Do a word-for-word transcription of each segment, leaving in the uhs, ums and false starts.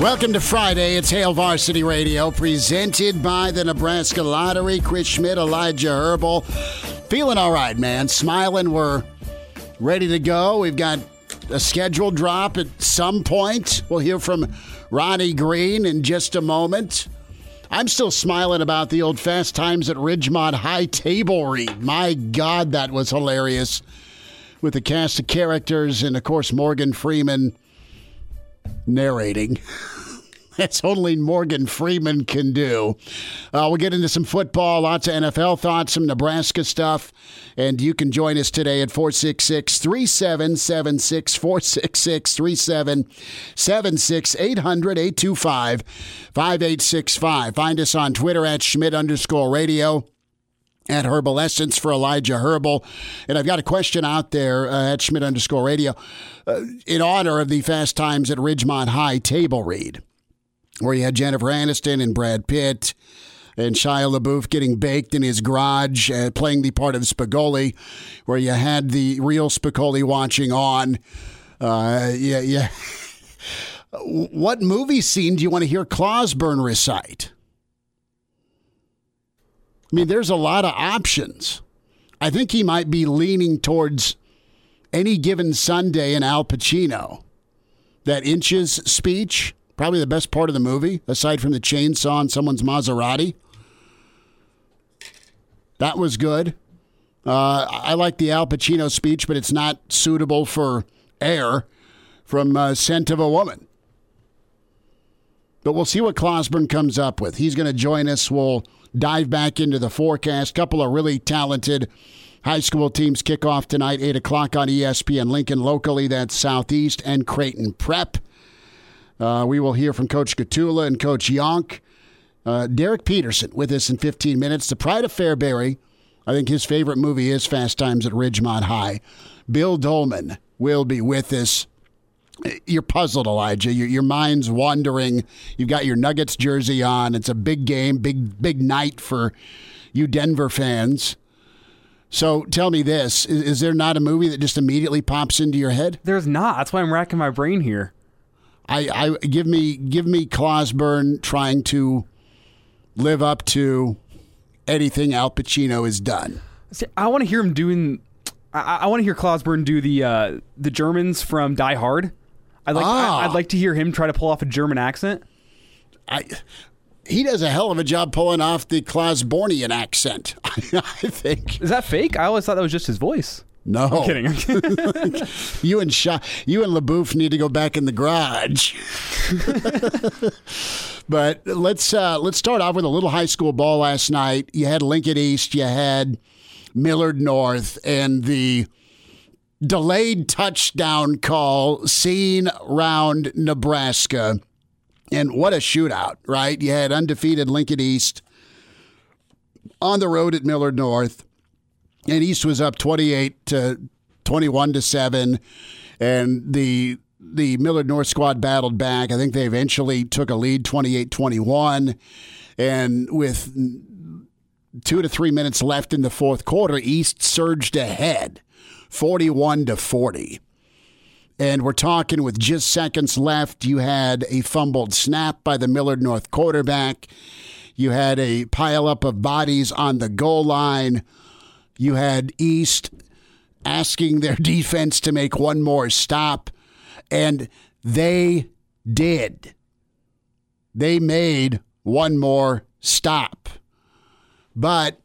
Welcome to Friday. It's Hail Varsity Radio, presented by the Nebraska Lottery. Chris Schmidt, Elijah Herbal. Feeling all right, man. Smiling. We're ready to go. We've got a schedule drop at some point. We'll hear from Ronnie Green in just a moment. I'm still smiling about the old Fast Times at Ridgemont High table read. My God, that was hilarious. With the cast of characters and, of course, Morgan Freeman narrating. That's only Morgan Freeman can do. Uh, we'll get into some football, lots of N F L thoughts, some Nebraska stuff, and you can join us today at four six six, three seven seven six, four six six, three seven seven six, eight hundred, eight two five, five eight six five. Find us on Twitter at Schmidt underscore radio, at Herbal Essence for Elijah Herbal. And I've got a question out there uh, at Schmidt underscore radio uh, in honor of the Fast Times at Ridgemont High table read, where you had Jennifer Aniston and Brad Pitt and Shia LaBeouf getting baked in his garage, uh, playing the part of Spicoli, where you had the real Spicoli watching on. Uh, yeah, yeah. What movie scene do you want to hear Clausburn recite? I mean, there's a lot of options. I think he might be leaning towards Any Given Sunday and Al Pacino. That Inches speech, probably the best part of the movie, aside from the chainsaw and someone's Maserati. That was good. Uh, I like the Al Pacino speech, but it's not suitable for air from uh, Scent of a Woman. But we'll see what Clausburn comes up with. He's going to join us. We'll dive back into the forecast. Couple of really talented high school teams kick off tonight, eight o'clock on E S P N. Lincoln locally, that's Southeast and Creighton Prep. Uh, we will hear from Coach Gatula and Coach Yonk. Uh, Derek Peterson with us in fifteen minutes. The Pride of Fairbury. I think his favorite movie is Fast Times at Ridgemont High. Bill Dolman will be with us. You're puzzled, Elijah. Your, your mind's wandering. You've got your Nuggets jersey on. It's a big game, big big night for you Denver fans. So tell me this. Is, is there not a movie that just immediately pops into your head? There's not. That's why I'm racking my brain here. I, I give me give me Clausburn trying to live up to anything Al Pacino has done. See, I want to hear him doing I, I want to hear Clausburn do the uh, the Germans from Die Hard. I'd like, ah. I'd like to hear him try to pull off a German accent. I, he does a hell of a job pulling off the Clausbornian accent, I think. Is that fake? I always thought that was just his voice. No. I'm kidding. I'm kidding. you, and Sha- you and LaBeouf need to go back in the garage. But let's, uh, let's start off with a little high school ball last night. You had Lincoln East. You had Millard North and the delayed touchdown call seen round Nebraska. And what a shootout, right? You had undefeated Lincoln East on the road at Millard North. And East was up twenty-eight to twenty-one to seven. And the the Millard North squad battled back. I think they eventually took a lead twenty-eight twenty-one. And with two to three minutes left in the fourth quarter, East surged ahead. forty-one to forty. And we're talking with just seconds left. You had a fumbled snap by the Millard North quarterback. You had a pileup of bodies on the goal line. You had East asking their defense to make one more stop. And they did. They made one more stop. But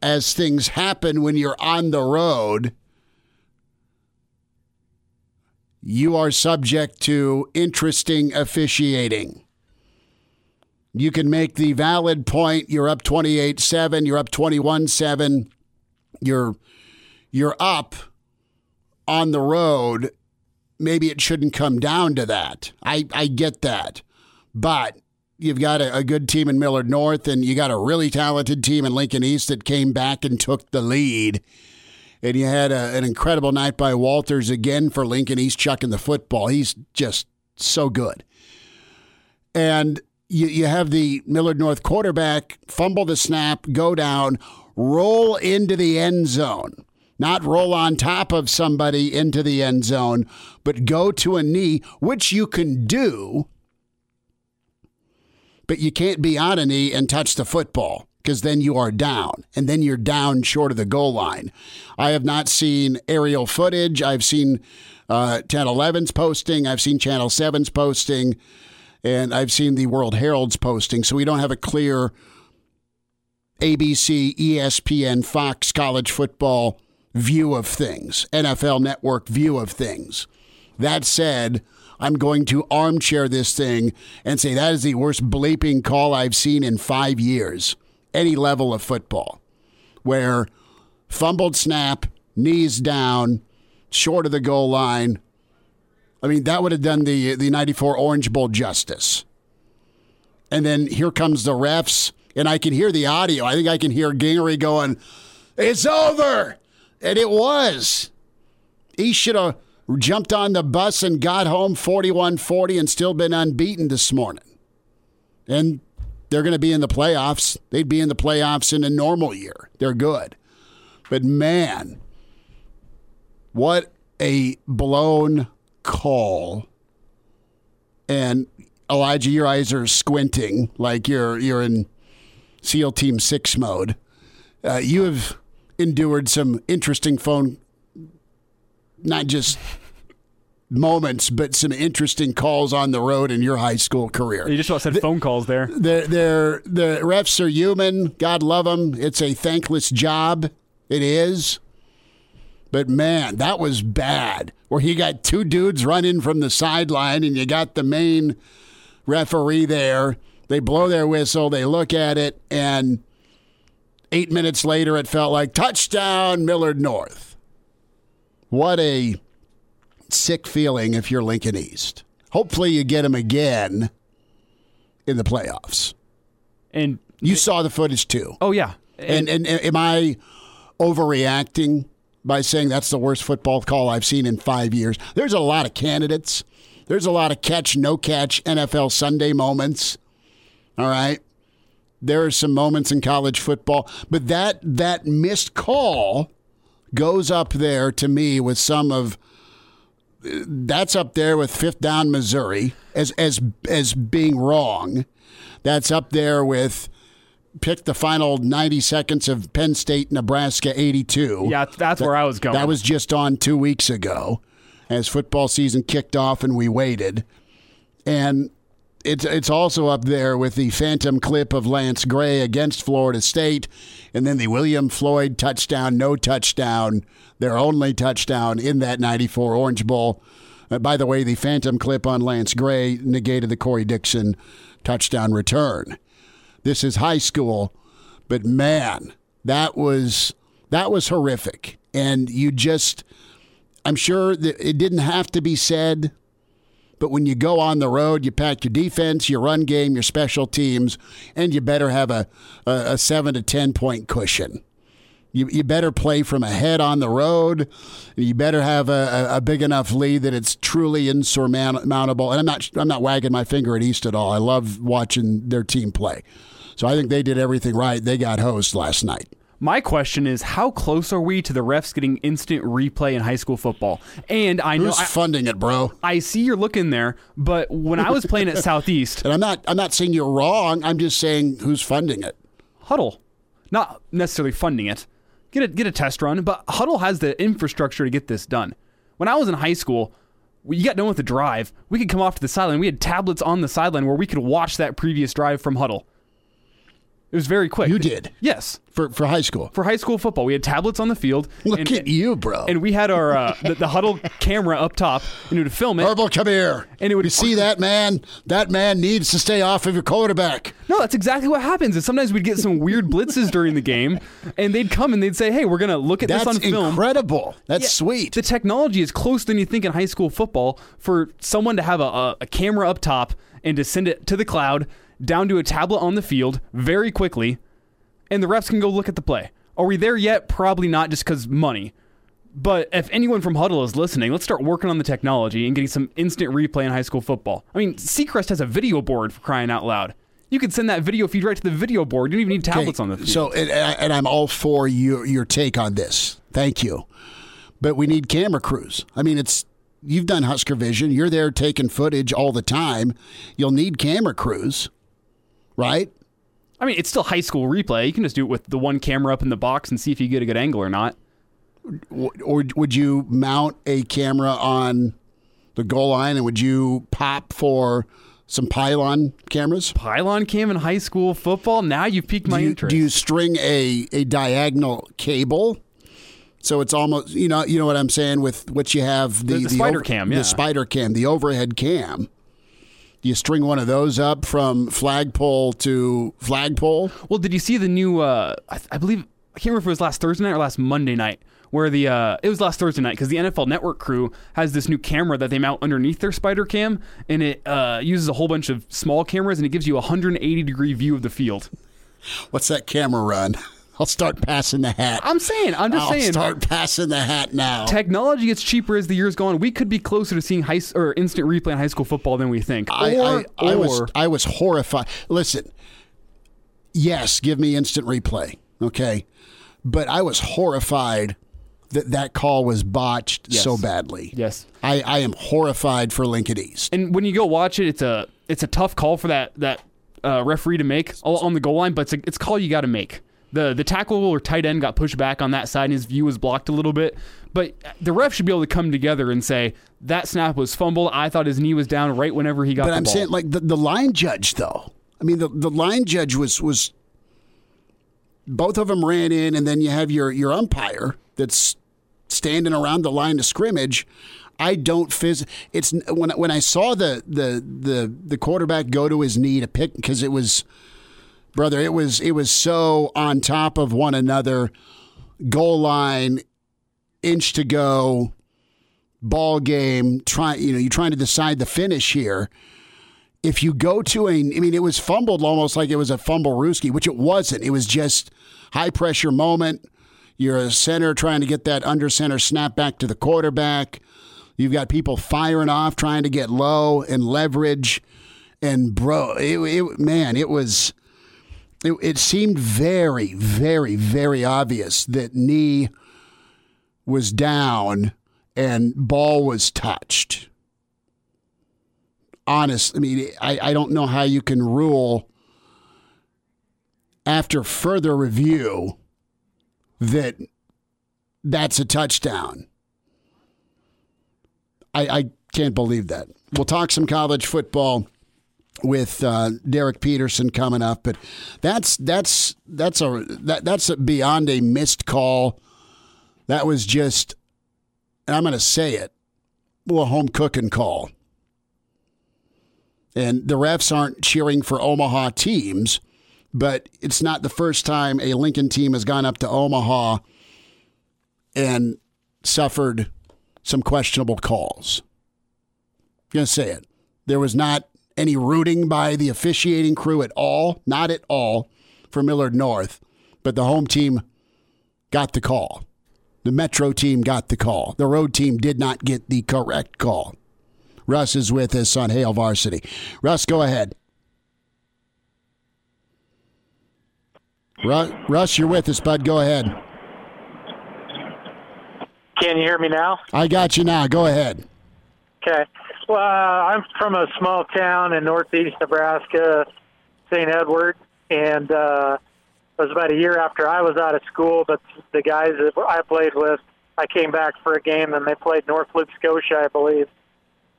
as things happen when you're on the road, you are subject to interesting officiating. You can make the valid point, you're up twenty-eight seven, you're up twenty-one seven, you're you're up on the road. Maybe it shouldn't come down to that. I, I get that. But you've got a, a good team in Millard North, and you got a really talented team in Lincoln East that came back and took the lead. And you had a, an incredible night by Walters again for Lincoln East chucking the football. He's just so good. And You you have the Millard North quarterback fumble the snap, go down, roll into the end zone. Not roll on top of somebody into the end zone, but go to a knee, which you can do, but you can't be on a knee and touch the football because then you are down, and then you're down short of the goal line. I have not seen aerial footage. I've seen uh, ten eleven's posting. I've seen Channel seven's posting. And I've seen the World Herald's posting, so we don't have a clear A B C, E S P N, Fox college football view of things, N F L Network view of things. That said, I'm going to armchair this thing and say that is the worst bleeping call I've seen in five years, any level of football, where fumbled snap, knees down, short of the goal line. I mean, that would have done the the ninety-four Orange Bowl justice. And then here comes the refs, and I can hear the audio. I think I can hear Gingery going, "It's over!" And it was. He should have jumped on the bus and got home forty-one forty and still been unbeaten this morning. And they're going to be in the playoffs. They'd be in the playoffs in a normal year. They're good. But, man, what a blown call. And Elijah, your eyes are squinting like you're you're in SEAL Team six mode. Uh, you have endured some interesting phone, not just moments, but some interesting calls on the road in your high school career. You just said the, phone calls there. They're, they're, the refs are human. God love them. It's a thankless job. It is. But, man, that was bad, where he got two dudes running from the sideline and you got the main referee there. They blow their whistle. They look at it. And eight minutes later, it felt like touchdown, Millard North. What a sick feeling if you're Lincoln East. Hopefully you get him again in the playoffs. And you saw the footage, too. Oh, yeah. And, and, and am I overreacting by saying that's the worst football call I've seen in five years? There's a lot of candidates. There's a lot of catch, no catch, N F L Sunday moments. All right? There are some moments in college football. But that that missed call goes up there to me with some of, that's up there with fifth down Missouri as as as being wrong. That's up there with pick the final ninety seconds of Penn State, Nebraska, eighty-two. Yeah, that's that, where I was going. That was just on two weeks ago as football season kicked off and we waited. And it's, it's also up there with the phantom clip of Lance Gray against Florida State and then the William Floyd touchdown, no touchdown, their only touchdown in that ninety-four Orange Bowl. Uh, by the way, the phantom clip on Lance Gray negated the Corey Dixon touchdown return. This is high school, but man, that was that was horrific. And you just, I'm sure that it didn't have to be said, but when you go on the road, you pack your defense, your run game, your special teams, and you better have a, a, a seven to ten point cushion. You you better play from ahead on the road. You better have a, a big enough lead that it's truly insurmountable. And I'm not I'm not wagging my finger at East at all. I love watching their team play. So I think they did everything right. They got hosed last night. My question is, how close are we to the refs getting instant replay in high school football? And I know who's funding I, it, bro. I see you're looking there, but when I was playing at Southeast, and I'm not I'm not saying you're wrong. I'm just saying who's funding it. Hudl, not necessarily funding it. Get a get a test run, but Hudl has the infrastructure to get this done. When I was in high school, you got done with the drive. We could come off to the sideline. We had tablets on the sideline where we could watch that previous drive from Hudl. It It was very quick. You did? Yes. For for high school? For high school football. We had tablets on the field. Look and, at you, bro. And we had our uh, the, the Hudl camera up top, and it would film it. Herbal, come here. And it would, you see that man? That man needs to stay off of your quarterback. No, that's exactly what happens. And sometimes we'd get some weird blitzes during the game, and they'd come and they'd say, hey, we're going to look at that's this on film. That's incredible. That's yeah, sweet. The technology is closer than you think in high school football for someone to have a, a, a camera up top and to send it to the cloud, down to a tablet on the field very quickly, and the refs can go look at the play. Are we there yet? Probably not, just because money. But if anyone from Hudl is listening, let's start working on the technology and getting some instant replay in high school football. I mean, Seacrest has a video board, for crying out loud. You could send that video feed right to the video board. You don't even need tablets okay. on the field. So, and, and I'm all for your, your take on this. Thank you. But we need camera crews. I mean, it's you've done Husker Vision. You're there taking footage all the time. You'll need camera crews. Right? I mean, it's still high school replay. You can just do it with the one camera up in the box and see if you get a good angle or not. Or would you mount a camera on the goal line, and would you pop for some pylon cameras? Pylon cam in high school football? Now you've piqued my do you, interest. Do you string a, a diagonal cable? So it's almost, you know, you know what I'm saying with what you have. The, the, the, the spider over, cam, yeah. The spider cam, the overhead cam. You string one of those up from flagpole to flagpole. Well, did you see the new, uh, I, I believe, I can't remember if it was last Thursday night or last Monday night, where the, uh, it was last Thursday night, because the N F L Network crew has this new camera that they mount underneath their spider cam, and it uh, uses a whole bunch of small cameras, and it gives you a one hundred eighty degree view of the field. What's that camera run? I'll start passing the hat. I'm saying, I'm just I'll saying. I'll start passing the hat now. Technology gets cheaper as the years go on. We could be closer to seeing high or instant replay in high school football than we think. I, or, I, I or, was I was horrified. Listen, yes, give me instant replay, okay? But I was horrified that that call was botched yes. so badly. Yes, I, I am horrified for Lincoln East. And when you go watch it, it's a it's a tough call for that that uh, referee to make on the goal line, but it's a, it's a call you got to make. The the tackle or tight end got pushed back on that side, and his view was blocked a little bit. But the ref should be able to come together and say, that snap was fumbled. I thought his knee was down right whenever he got but the I'm ball. But I'm saying, like, the, the line judge, though. I mean, the, the line judge was, was... Both of them ran in, and then you have your, your umpire that's standing around the line of scrimmage. I don't phys... It's, when, when I saw the, the, the, the quarterback go to his knee to pick, because it was... Brother, it was it was so on top of one another, goal line, inch to go, ball game. Try you know you're trying to decide the finish here. If you go to a, I mean, it was fumbled almost like it was a fumble rooski, which it wasn't. It was just high pressure moment. You're a center trying to get that under center snap back to the quarterback. You've got people firing off, trying to get low and leverage, and bro, it, it man, it was. It, it seemed very, very, very obvious that knee was down and ball was touched. Honest, I mean, I, I don't know how you can rule after further review that that's a touchdown. I, I can't believe that. We'll talk some college football with uh, Derek Peterson coming up, but that's that's that's a that, that's a beyond a missed call. That was just, and I'm going to say it, a home cooking call. And the refs aren't cheering for Omaha teams, but it's not the first time a Lincoln team has gone up to Omaha and suffered some questionable calls. I'm going to say it. There was not any rooting by the officiating crew at all, not at all, for Millard North. But the home team got the call. The Metro team got the call. The road team did not get the correct call. Russ is with us on Hail Varsity. Russ, go ahead. Russ, you're with us, bud. Go ahead. Can you hear me now? I got you now. Go ahead. Okay. Well, I'm from a small town in northeast Nebraska, Saint Edward, and uh, it was about a year after I was out of school, but the guys that I played with, I came back for a game, and they played North Loop Scotia, I believe.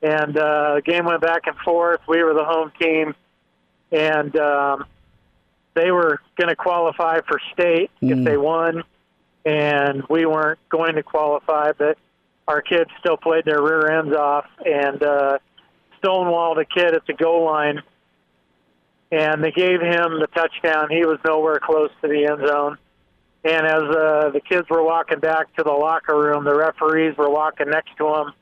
And uh, the game went back and forth. We were the home team, and um, they were going to qualify for state mm. if they won, and we weren't going to qualify, but our kids still played their rear ends off and uh, stonewalled a kid at the goal line, and they gave him the touchdown. He was nowhere close to the end zone. And as uh, the kids were walking back to the locker room, the referees were walking next to him,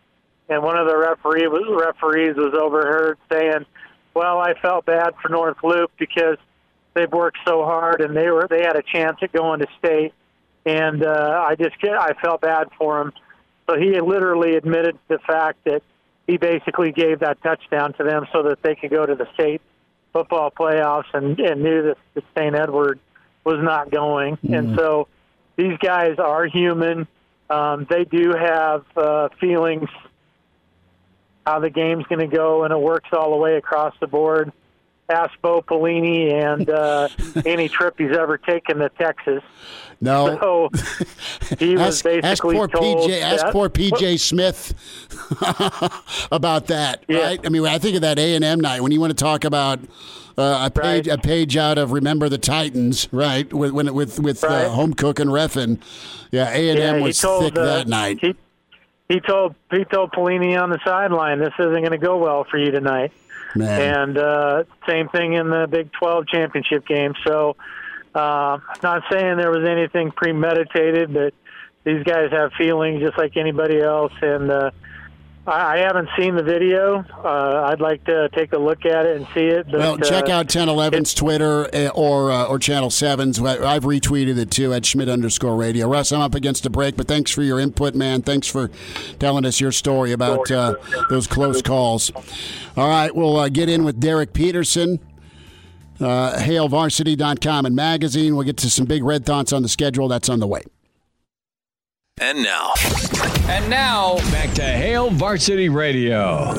and one of the referee was, referees was overheard saying, well, I felt bad for North Loop because they've worked so hard and they were they had a chance at going to state, and uh, I just I felt bad for him. So he literally admitted the fact that he basically gave that touchdown to them so that they could go to the state football playoffs, and, and knew that, that Saint Edward was not going. Mm-hmm. And so these guys are human. Um, they do have uh, feelings how the game's going to go, and it works all the way across the board. Ask Bo Pelini and uh, any trip he's ever taken to Texas. No. So he was ask, basically ask poor told P J, that, ask poor P J Smith about that, yeah. right? I mean, I think of that A and M night when you want to talk about uh, a page right. a page out of Remember the Titans, right? With when, with with right. uh, home cook and refin. Yeah, A and M yeah, was told, thick uh, that night. He, he told he told Pelini on the sideline, "This isn't going to go well for you tonight." Man. And uh, same thing in the Big twelve championship game. So uh, not saying there was anything premeditated, but these guys have feelings just like anybody else. And uh, I, I haven't seen the video. Uh, I'd like to take a look at it and see it. But, well, check uh, out ten eleven's Twitter or uh, or Channel seven's. I've retweeted it, too, at Schmidt underscore radio. Russ, I'm up against a break, but thanks for your input, man. Thanks for telling us your story about uh, those close calls. All right, we'll uh, get in with Derek Peterson, uh, Hail Varsity dot com and magazine. We'll get to some big red thoughts on the schedule. That's on the way. And now. And now, back to Hail Varsity Radio.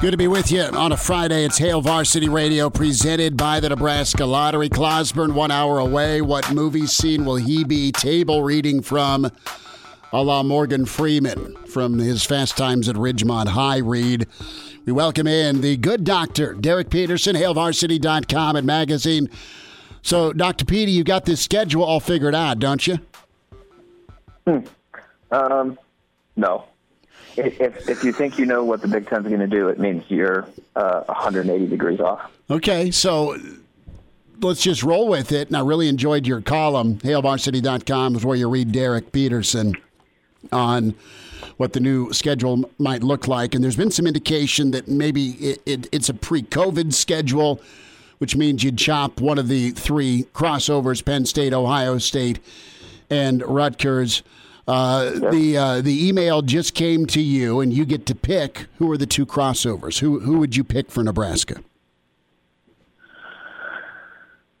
Good to be with you on a Friday. It's Hail Varsity Radio presented by the Nebraska Lottery. Clausburn, one hour away. What movie scene will he be table reading from? A la Morgan Freeman from his Fast Times at Ridgemont High read. We welcome in the good doctor, Derek Peterson, Hail Varsity dot com and magazine. So, Doctor Petey, you got this schedule all figured out, don't you? Hmm. Um, no. If, if if you think you know what the Big Ten's going to do, it means you're uh, one hundred eighty degrees off. Okay, so let's just roll with it. And I really enjoyed your column. Hail Varsity dot com is where you read Derek Peterson on what the new schedule might look like. And there's been some indication that maybe it, it, it's a pre-COVID schedule, which means you'd chop one of the three crossovers, Penn State, Ohio State, and Rutgers. Uh, yeah. The uh, the email just came to you, and you get to pick who are the two crossovers. Who who would you pick for Nebraska?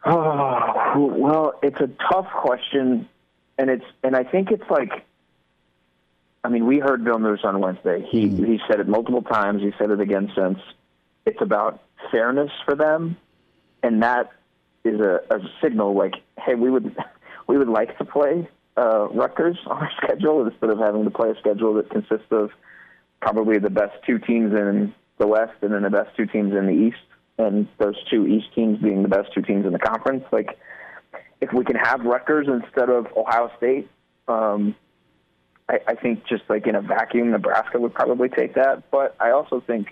Oh, well, it's a tough question, and it's and I think it's like, I mean, we heard Bill Moose on Wednesday. He mm. he said it multiple times. He said it again since. It's about fairness for them, and that is a, a signal like, hey, we would. We would like to play uh, Rutgers on our schedule instead of having to play a schedule that consists of probably the best two teams in the West and then the best two teams in the East, and those two East teams being the best two teams in the conference. Like, if we can have Rutgers instead of Ohio State, um, I, I think just like in a vacuum, Nebraska would probably take that. But I also think,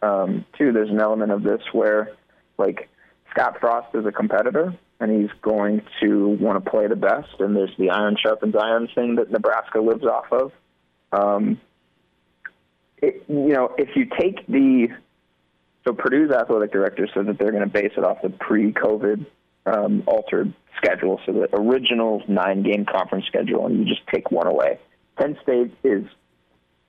um, too, there's an element of this where, like, Scott Frost is a competitor, and he's going to want to play the best. And there's the iron sharpens iron thing that Nebraska lives off of. Um, it, you know, if you take the – so Purdue's athletic director said that they're going to base it off the pre-COVID um, altered schedule, so the original nine-game conference schedule, and you just take one away. Penn State is,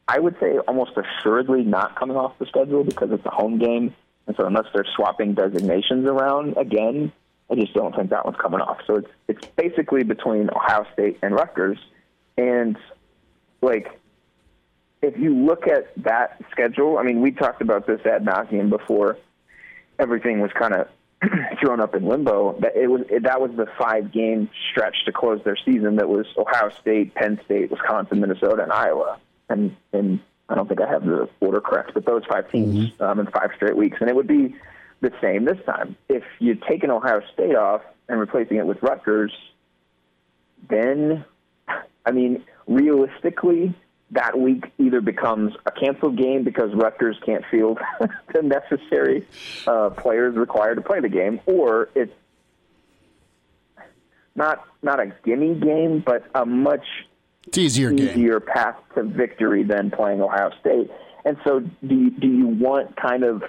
I would say, almost assuredly not coming off the schedule because it's a home game. And so unless they're swapping designations around again – I just don't think that one's coming off. So it's it's basically between Ohio State and Rutgers. And, like, if you look at that schedule, I mean, we talked about this ad nauseum before everything was kind of thrown up in limbo. That it was it, that was the five-game stretch to close their season that was Ohio State, Penn State, Wisconsin, Minnesota, and Iowa. And, and I don't think I have the order correct, but those five teams mm-hmm. um, in five straight weeks. And it would be the same this time. If you take an Ohio State off and replacing it with Rutgers, then, I mean, realistically, that week either becomes a canceled game because Rutgers can't field the necessary uh, players required to play the game, or it's not not a gimme game, but a much it's easier, easier game. path to victory than playing Ohio State. And so do you, do you want kind of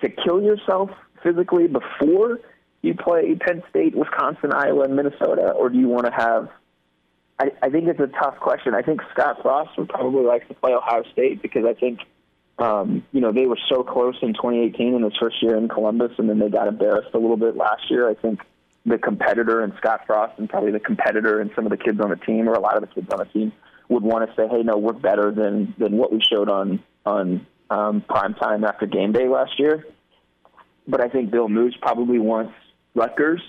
to kill yourself physically before you play Penn State, Wisconsin, Iowa, and Minnesota, or do you want to have – I think it's a tough question. I think Scott Frost would probably like to play Ohio State because I think, um, you know, they were so close in twenty eighteen in his first year in Columbus, and then they got embarrassed a little bit last year. I think the competitor in Scott Frost and probably the competitor in some of the kids on the team or a lot of the kids on the team would want to say, hey, no, we're better than, than what we showed on, on um, primetime after game day last year. But I think Bill Moose probably wants Rutgers.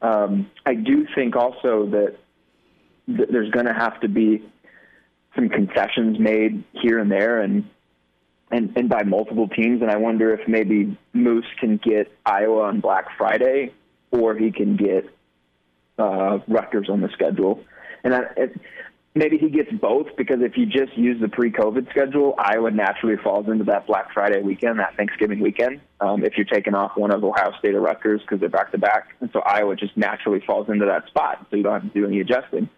Um, I do think also that, that there's going to have to be some concessions made here and there and, and and by multiple teams, and I wonder if maybe Moose can get Iowa on Black Friday or he can get uh, Rutgers on the schedule. And I, it, maybe he gets both, because if you just use the pre-COVID schedule, Iowa naturally falls into that Black Friday weekend, that Thanksgiving weekend, um, if you're taking off one of Ohio State or Rutgers because they're back-to-back. And so Iowa just naturally falls into that spot, so you don't have to do any adjusting.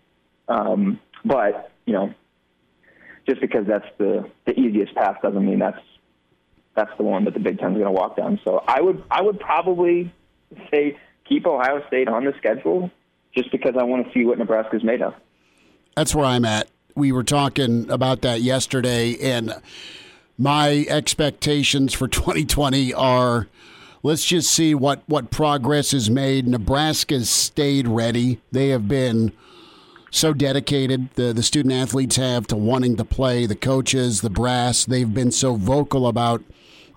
Um, but, you know, just because that's the, the easiest path doesn't mean that's that's the one that the Big Ten is going to walk down. So I would I would probably say keep Ohio State on the schedule just because I want to see what Nebraska's made of. That's where I'm at. We were talking about that yesterday, and my expectations for twenty twenty are let's just see what, what progress is made. Nebraska's stayed ready. They have been so dedicated. The, the student-athletes have to wanting to play. The coaches, the brass, they've been so vocal about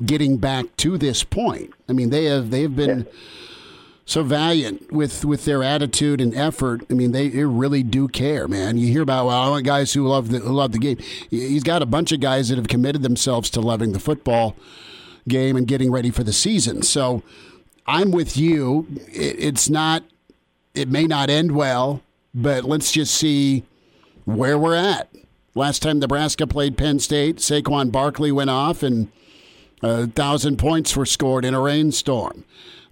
getting back to this point. I mean, they have, they have been... Yeah. So valiant with, with their attitude and effort. I mean, they, they really do care, man. You hear about, well, I want guys who love the who love the game. He's got a bunch of guys that have committed themselves to loving the football game and getting ready for the season. So I'm with you. It, it's not, it may not end well, but let's just see where we're at. Last time Nebraska played Penn State, Saquon Barkley went off and a thousand points were scored in a rainstorm.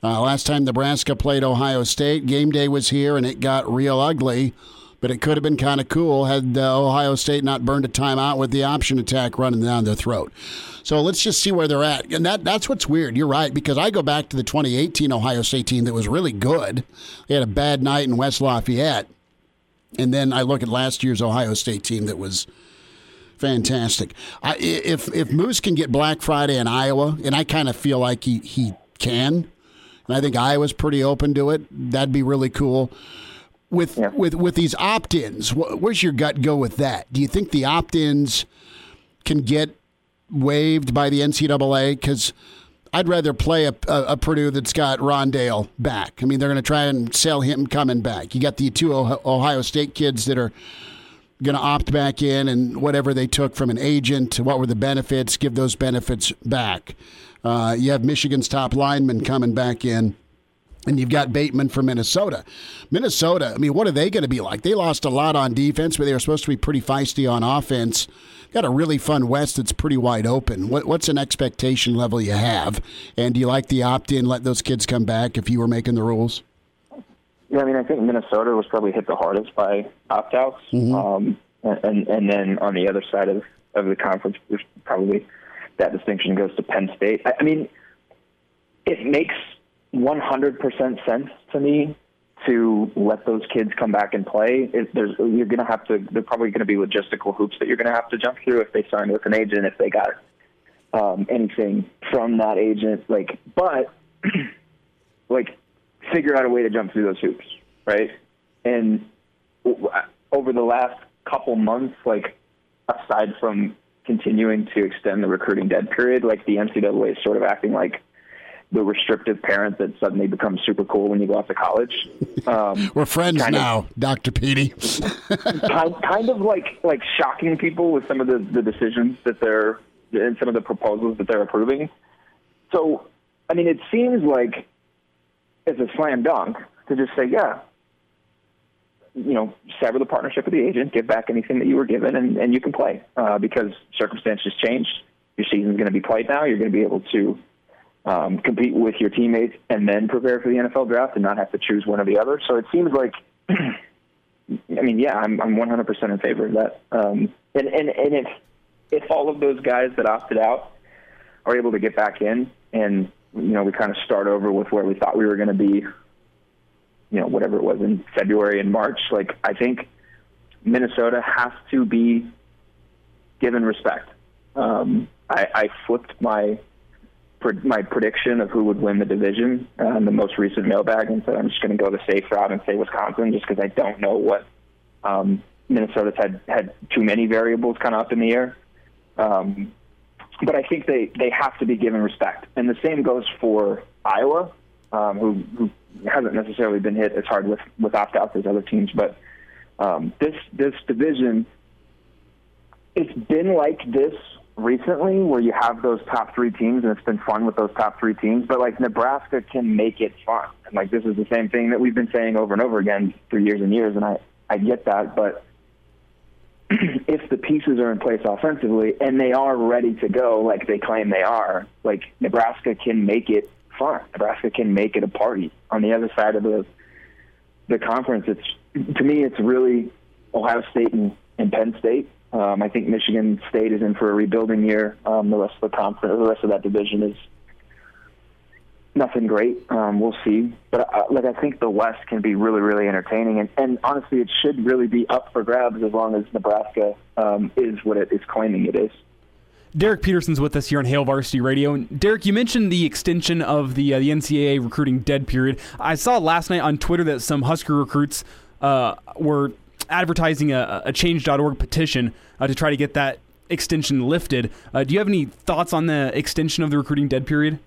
Uh, last time Nebraska played Ohio State, game day was here, and it got real ugly, but it could have been kind of cool had uh, Ohio State not burned a timeout with the option attack running down their throat. So let's just see where they're at. And that that's what's weird. You're right, because I go back to the twenty eighteen Ohio State team that was really good. They had a bad night in West Lafayette. And then I look at last year's Ohio State team that was fantastic. I, if, if Moose can get Black Friday in Iowa, and I kind of feel like he, he can, and I think Iowa's pretty open to it. That'd be really cool. With yeah. with with these opt-ins, where's your gut go with that? Do you think the opt-ins can get waived by the N C double A? Because I'd rather play a, a, a Purdue that's got Rondale back. I mean, they're going to try and sell him coming back. You got the two Ohio State kids that are going to opt back in, and whatever they took from an agent, what were the benefits, give those benefits back. Uh, you have Michigan's top lineman coming back in, and you've got Bateman from Minnesota. Minnesota, I mean, what are they going to be like? They lost a lot on defense, but they were supposed to be pretty feisty on offense. Got a really fun West that's pretty wide open. What, what's an expectation level you have? And do you like the opt-in, let those kids come back if you were making the rules? Yeah, I mean, I think Minnesota was probably hit the hardest by opt-outs. Mm-hmm. Um, and, and then on the other side of, of the conference, there's probably – that distinction goes to Penn State. I mean, it makes one hundred percent sense to me to let those kids come back and play. If there's, you're going to have to, they're probably going to be logistical hoops that you're going to have to jump through if they signed with an agent, if they got um, anything from that agent. Like, but, like, figure out a way to jump through those hoops, right? And over the last couple months, like, aside from continuing to extend the recruiting dead period, like the N C double A is sort of acting like the restrictive parent that suddenly becomes super cool when you go off to college. Um, We're friends now, of, Doctor Petey. kind, kind of like like shocking people with some of the, the decisions that they're, and some of the proposals that they're approving. So I mean, it seems like it's a slam dunk to just say, yeah, you know, sever the partnership with the agent, give back anything that you were given, and, and you can play uh, because circumstances changed. Your season's going to be played now. You're going to be able to um, compete with your teammates and then prepare for the N F L draft and not have to choose one or the other. So it seems like, I mean, yeah, I'm, I'm one hundred percent in favor of that. Um, and and, and if, if all of those guys that opted out are able to get back in and, you know, we kind of start over with where we thought we were going to be, you know, whatever it was in February and March, like I think Minnesota has to be given respect. Um, I, I flipped my my prediction of who would win the division uh, in the most recent mailbag and said I'm just going to go the safe route and say Wisconsin just because I don't know what um, Minnesota's had, had too many variables kind of up in the air. Um, but I think they, they have to be given respect. And the same goes for Iowa, um, who, who hasn't necessarily been hit as hard with, with opt-outs as other teams. But um, this this division, it's been like this recently where you have those top three teams and it's been fun with those top three teams, but like Nebraska can make it fun. And like, this is the same thing that we've been saying over and over again for years and years. And I, I get that, but if the pieces are in place offensively and they are ready to go, like they claim they are, like Nebraska can make it fun. Nebraska can make it a party. On the other side of the, the conference, it's, to me, it's really Ohio State and, and Penn State. Um, I think Michigan State is in for a rebuilding year. Um, the rest of the conference, the rest of that division is nothing great. Um, we'll see, but uh, like I think the West can be really, really entertaining, and, and honestly, it should really be up for grabs as long as Nebraska um, is what it is claiming it is. Derek Peterson's with us here on Hail Varsity Radio. And Derek, you mentioned the extension of the uh, the N C double A recruiting dead period. I saw last night on Twitter that some Husker recruits uh, were advertising a, a change dot org petition uh, to try to get that extension lifted. Uh, do you have any thoughts on the extension of the recruiting dead period?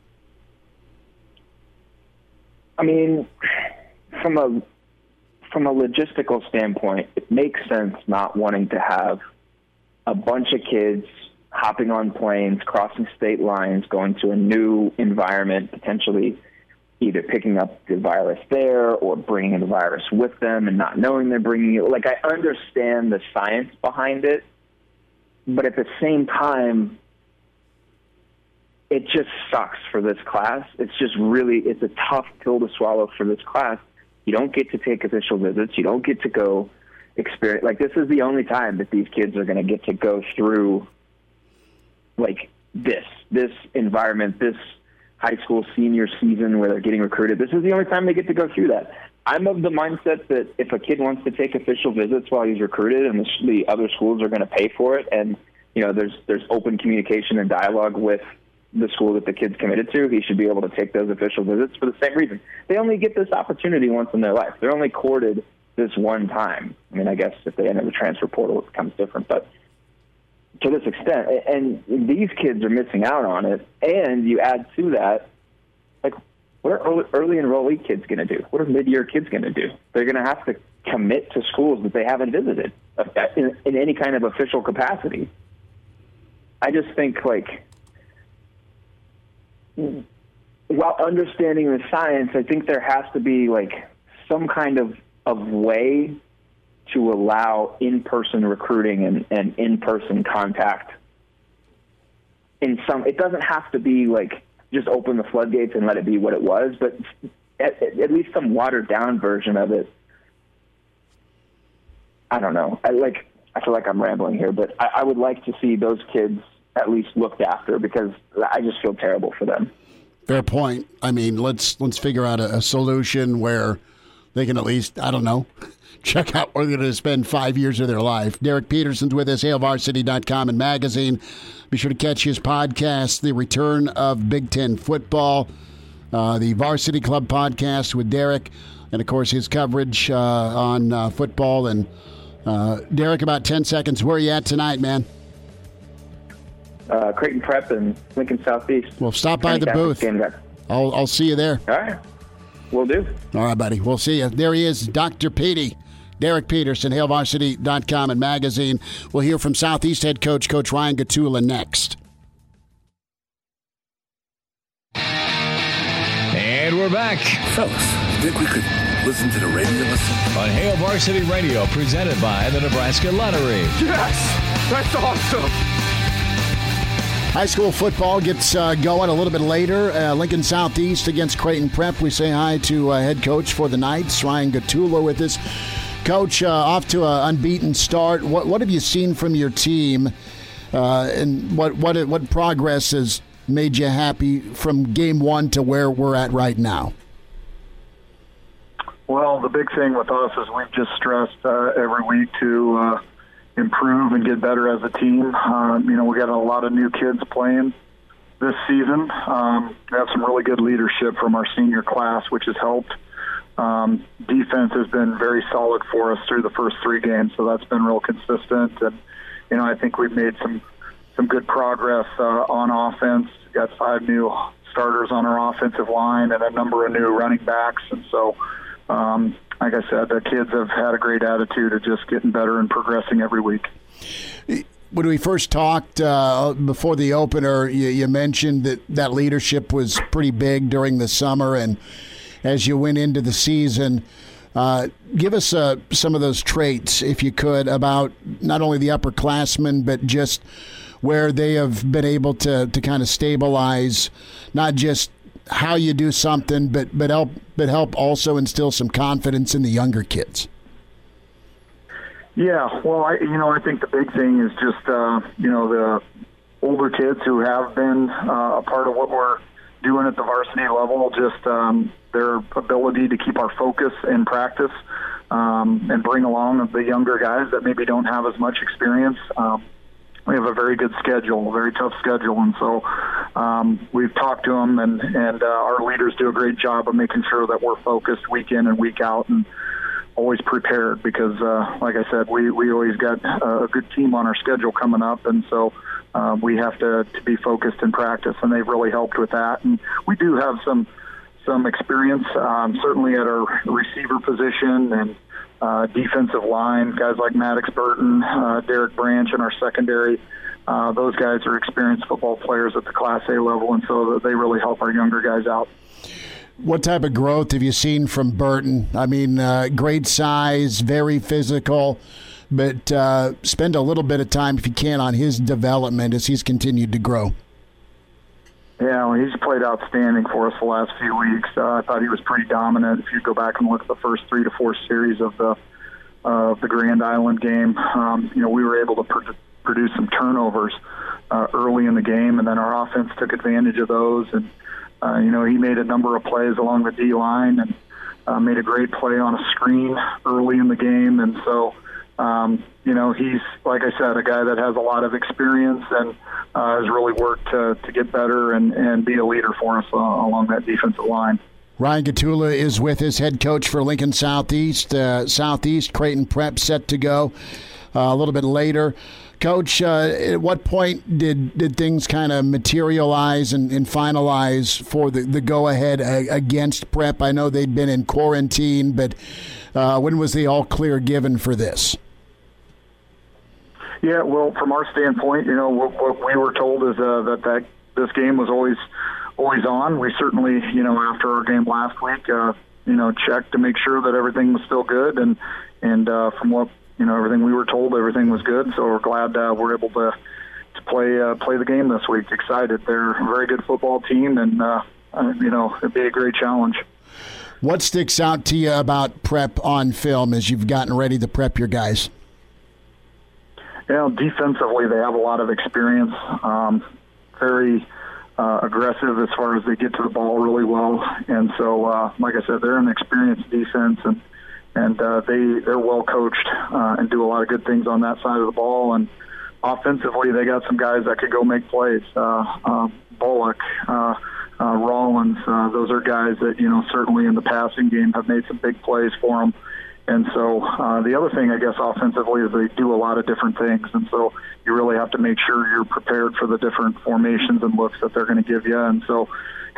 I mean, from a from a logistical standpoint, it makes sense not wanting to have a bunch of kids hopping on planes, crossing state lines, going to a new environment, potentially either picking up the virus there or bringing the virus with them and not knowing they're bringing it. Like, I understand the science behind it, but at the same time, it just sucks for this class. It's just really, it's a tough pill to swallow for this class. You don't get to take official visits. You don't get to go experience. Like, this is the only time that these kids are going to get to go through, like, this, this environment, this high school senior season where they're getting recruited. This is the only time they get to go through that. I'm of the mindset that if a kid wants to take official visits while he's recruited and the other schools are going to pay for it and, you know, there's there's open communication and dialogue with the school that the kid's committed to, he should be able to take those official visits for the same reason. They only get this opportunity once in their life. They're only courted this one time. I mean, I guess if they enter the transfer portal, it becomes different, but to this extent, and these kids are missing out on it, and you add to that, like, what are early, early enrollee kids going to do? What are mid-year kids going to do? They're going to have to commit to schools that they haven't visited in, in any kind of official capacity. I just think, like, while understanding the science, I think there has to be, like, some kind of, of way to allow in-person recruiting and, and in-person contact in some, it doesn't have to be like just open the floodgates and let it be what it was, but at, at least some watered down version of it. I don't know. I like, I feel like I'm rambling here, but I, I would like to see those kids at least looked after because I just feel terrible for them. Fair point. I mean, let's, let's figure out a, a solution where they can at least, I don't know, check out where they're going to spend five years of their life. Derek Peterson's with us, Hail Varsity dot com and magazine. Be sure to catch his podcast, The Return of Big Ten Football, uh, the Varsity Club podcast with Derek, and, of course, his coverage uh, on uh, football. And, uh, Derek, about ten seconds, where are you at tonight, man? Uh, Creighton Prep and Lincoln Southeast. Well, stop by the booth. I'll, I'll see you there. All right. Will do. All right, buddy. We'll see you. There he is, Doctor Petey. Derek Peterson, Hail Varsity dot com and magazine. We'll hear from Southeast head coach, Coach Ryan Gatula, next. we're back. Fellas, think we could listen to the radio listen? On Hail Varsity Radio, presented by the Nebraska Lottery. Yes! That's awesome! High school football gets uh, going a little bit later. Uh, Lincoln Southeast against Creighton Prep. We say hi to uh, head coach for the Knights, Ryan Gatula, with us. Coach, uh, off to an unbeaten start. What what have you seen from your team, uh, and what what what progress has made you happy from game one to where we're at right now? Well, the big thing with us is we've just stressed uh, every week to Uh, improve and get better as a team. Um, you know, we got a lot of new kids playing this season. Um, we have some really good leadership from our senior class, which has helped. Um, defense has been very solid for us through the first three games, so that's been real consistent. And, you know, I think we've made some, some good progress uh, on offense. Got five new starters on our offensive line and a number of new running backs. And so, um, like I said, the kids have had a great attitude of just getting better and progressing every week. When we first talked uh, before the opener, you, you mentioned that that leadership was pretty big during the summer, and as you went into the season, uh, give us uh, some of those traits, if you could, about not only the upperclassmen, but just where they have been able to, to kind of stabilize, not just how you do something, but but help but help also instill some confidence in the younger kids. Yeah, well, I you know I think the big thing is just uh, you know the older kids who have been uh, a part of what we're doing at the varsity level, just um, their ability to keep our focus in practice um, and bring along the younger guys that maybe don't have as much experience. Um, We have a very good schedule, very tough schedule, and so um, we've talked to them, and, and uh, our leaders do a great job of making sure that we're focused week in and week out and always prepared because, uh, like I said, we, we always got a good team on our schedule coming up, and so um, we have to, to be focused in practice, and they've really helped with that. And we do have some, some experience, um, certainly at our receiver position and Uh, defensive line, guys like Maddox Burton, uh, Derek Branch in our secondary. Uh, those guys are experienced football players at the Class A level, and so they really help our younger guys out. What type of growth have you seen from Burton? I mean, uh, great size, very physical, but uh, spend a little bit of time, if you can, on his development as he's continued to grow. Yeah, well, he's played outstanding for us the last few weeks. Uh, I thought he was pretty dominant. If you go back and look at the first three to four series of the uh, the Grand Island game, um, you know, we were able to pr- produce some turnovers uh, early in the game, and then our offense took advantage of those. And uh, you know, he made a number of plays along the D line and uh, made a great play on a screen early in the game. And so, um, you know, he's, like I said, a guy that has a lot of experience and uh, has really worked to, to get better and, and be a leader for us uh, along that defensive line. Ryan Gatula is with us, head coach for Lincoln Southeast. Uh, Southeast, Creighton Prep set to go uh, a little bit later. Coach, uh, at what point did, did things kind of materialize and, and finalize for the, the go-ahead against Prep? I know they'd been in quarantine, but uh, when was the all-clear given for this? Yeah, well, from our standpoint, you know, what, what we were told is uh, that, that this game was always always on. We certainly, you know, after our game last week, uh, you know, checked to make sure that everything was still good. And, and uh, from what, you know, everything we were told, everything was good. So we're glad uh, we're able to to play uh, play the game this week. Excited. They're a very good football team, and, uh, you know, it'd be a great challenge. What sticks out to you about Prep on film as you've gotten ready to prep your guys? You know, defensively, they have a lot of experience, um, very uh, aggressive as far as they get to the ball really well. And so, uh, like I said, they're an experienced defense, and, and uh, they, they're well coached uh, and do a lot of good things on that side of the ball. And offensively, they got some guys that could go make plays. Uh, uh, Bullock, uh, uh, Rollins, uh, those are guys that, you know, certainly in the passing game have made some big plays for them. And so uh, the other thing, I guess, offensively is they do a lot of different things. And so you really have to make sure you're prepared for the different formations and looks that they're going to give you. And so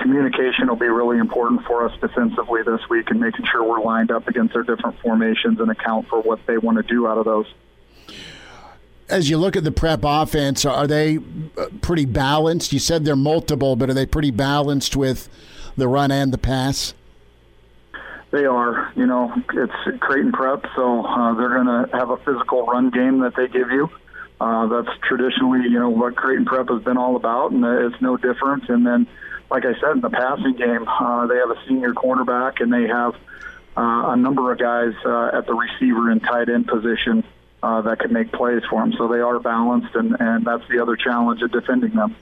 communication will be really important for us defensively this week and making sure we're lined up against their different formations and account for what they want to do out of those. As you look at the Prep offense, are they pretty balanced? You said they're multiple, but are they pretty balanced with the run and the pass? They are. You know, it's Creighton Prep, so uh, they're going to have a physical run game that they give you. Uh, that's traditionally, you know, what Creighton Prep has been all about, and it's no different. And then, like I said, in the passing game, uh, they have a senior cornerback, and they have uh, a number of guys uh, at the receiver and tight end position uh, that can make plays for them. So they are balanced, and, and that's the other challenge of defending them.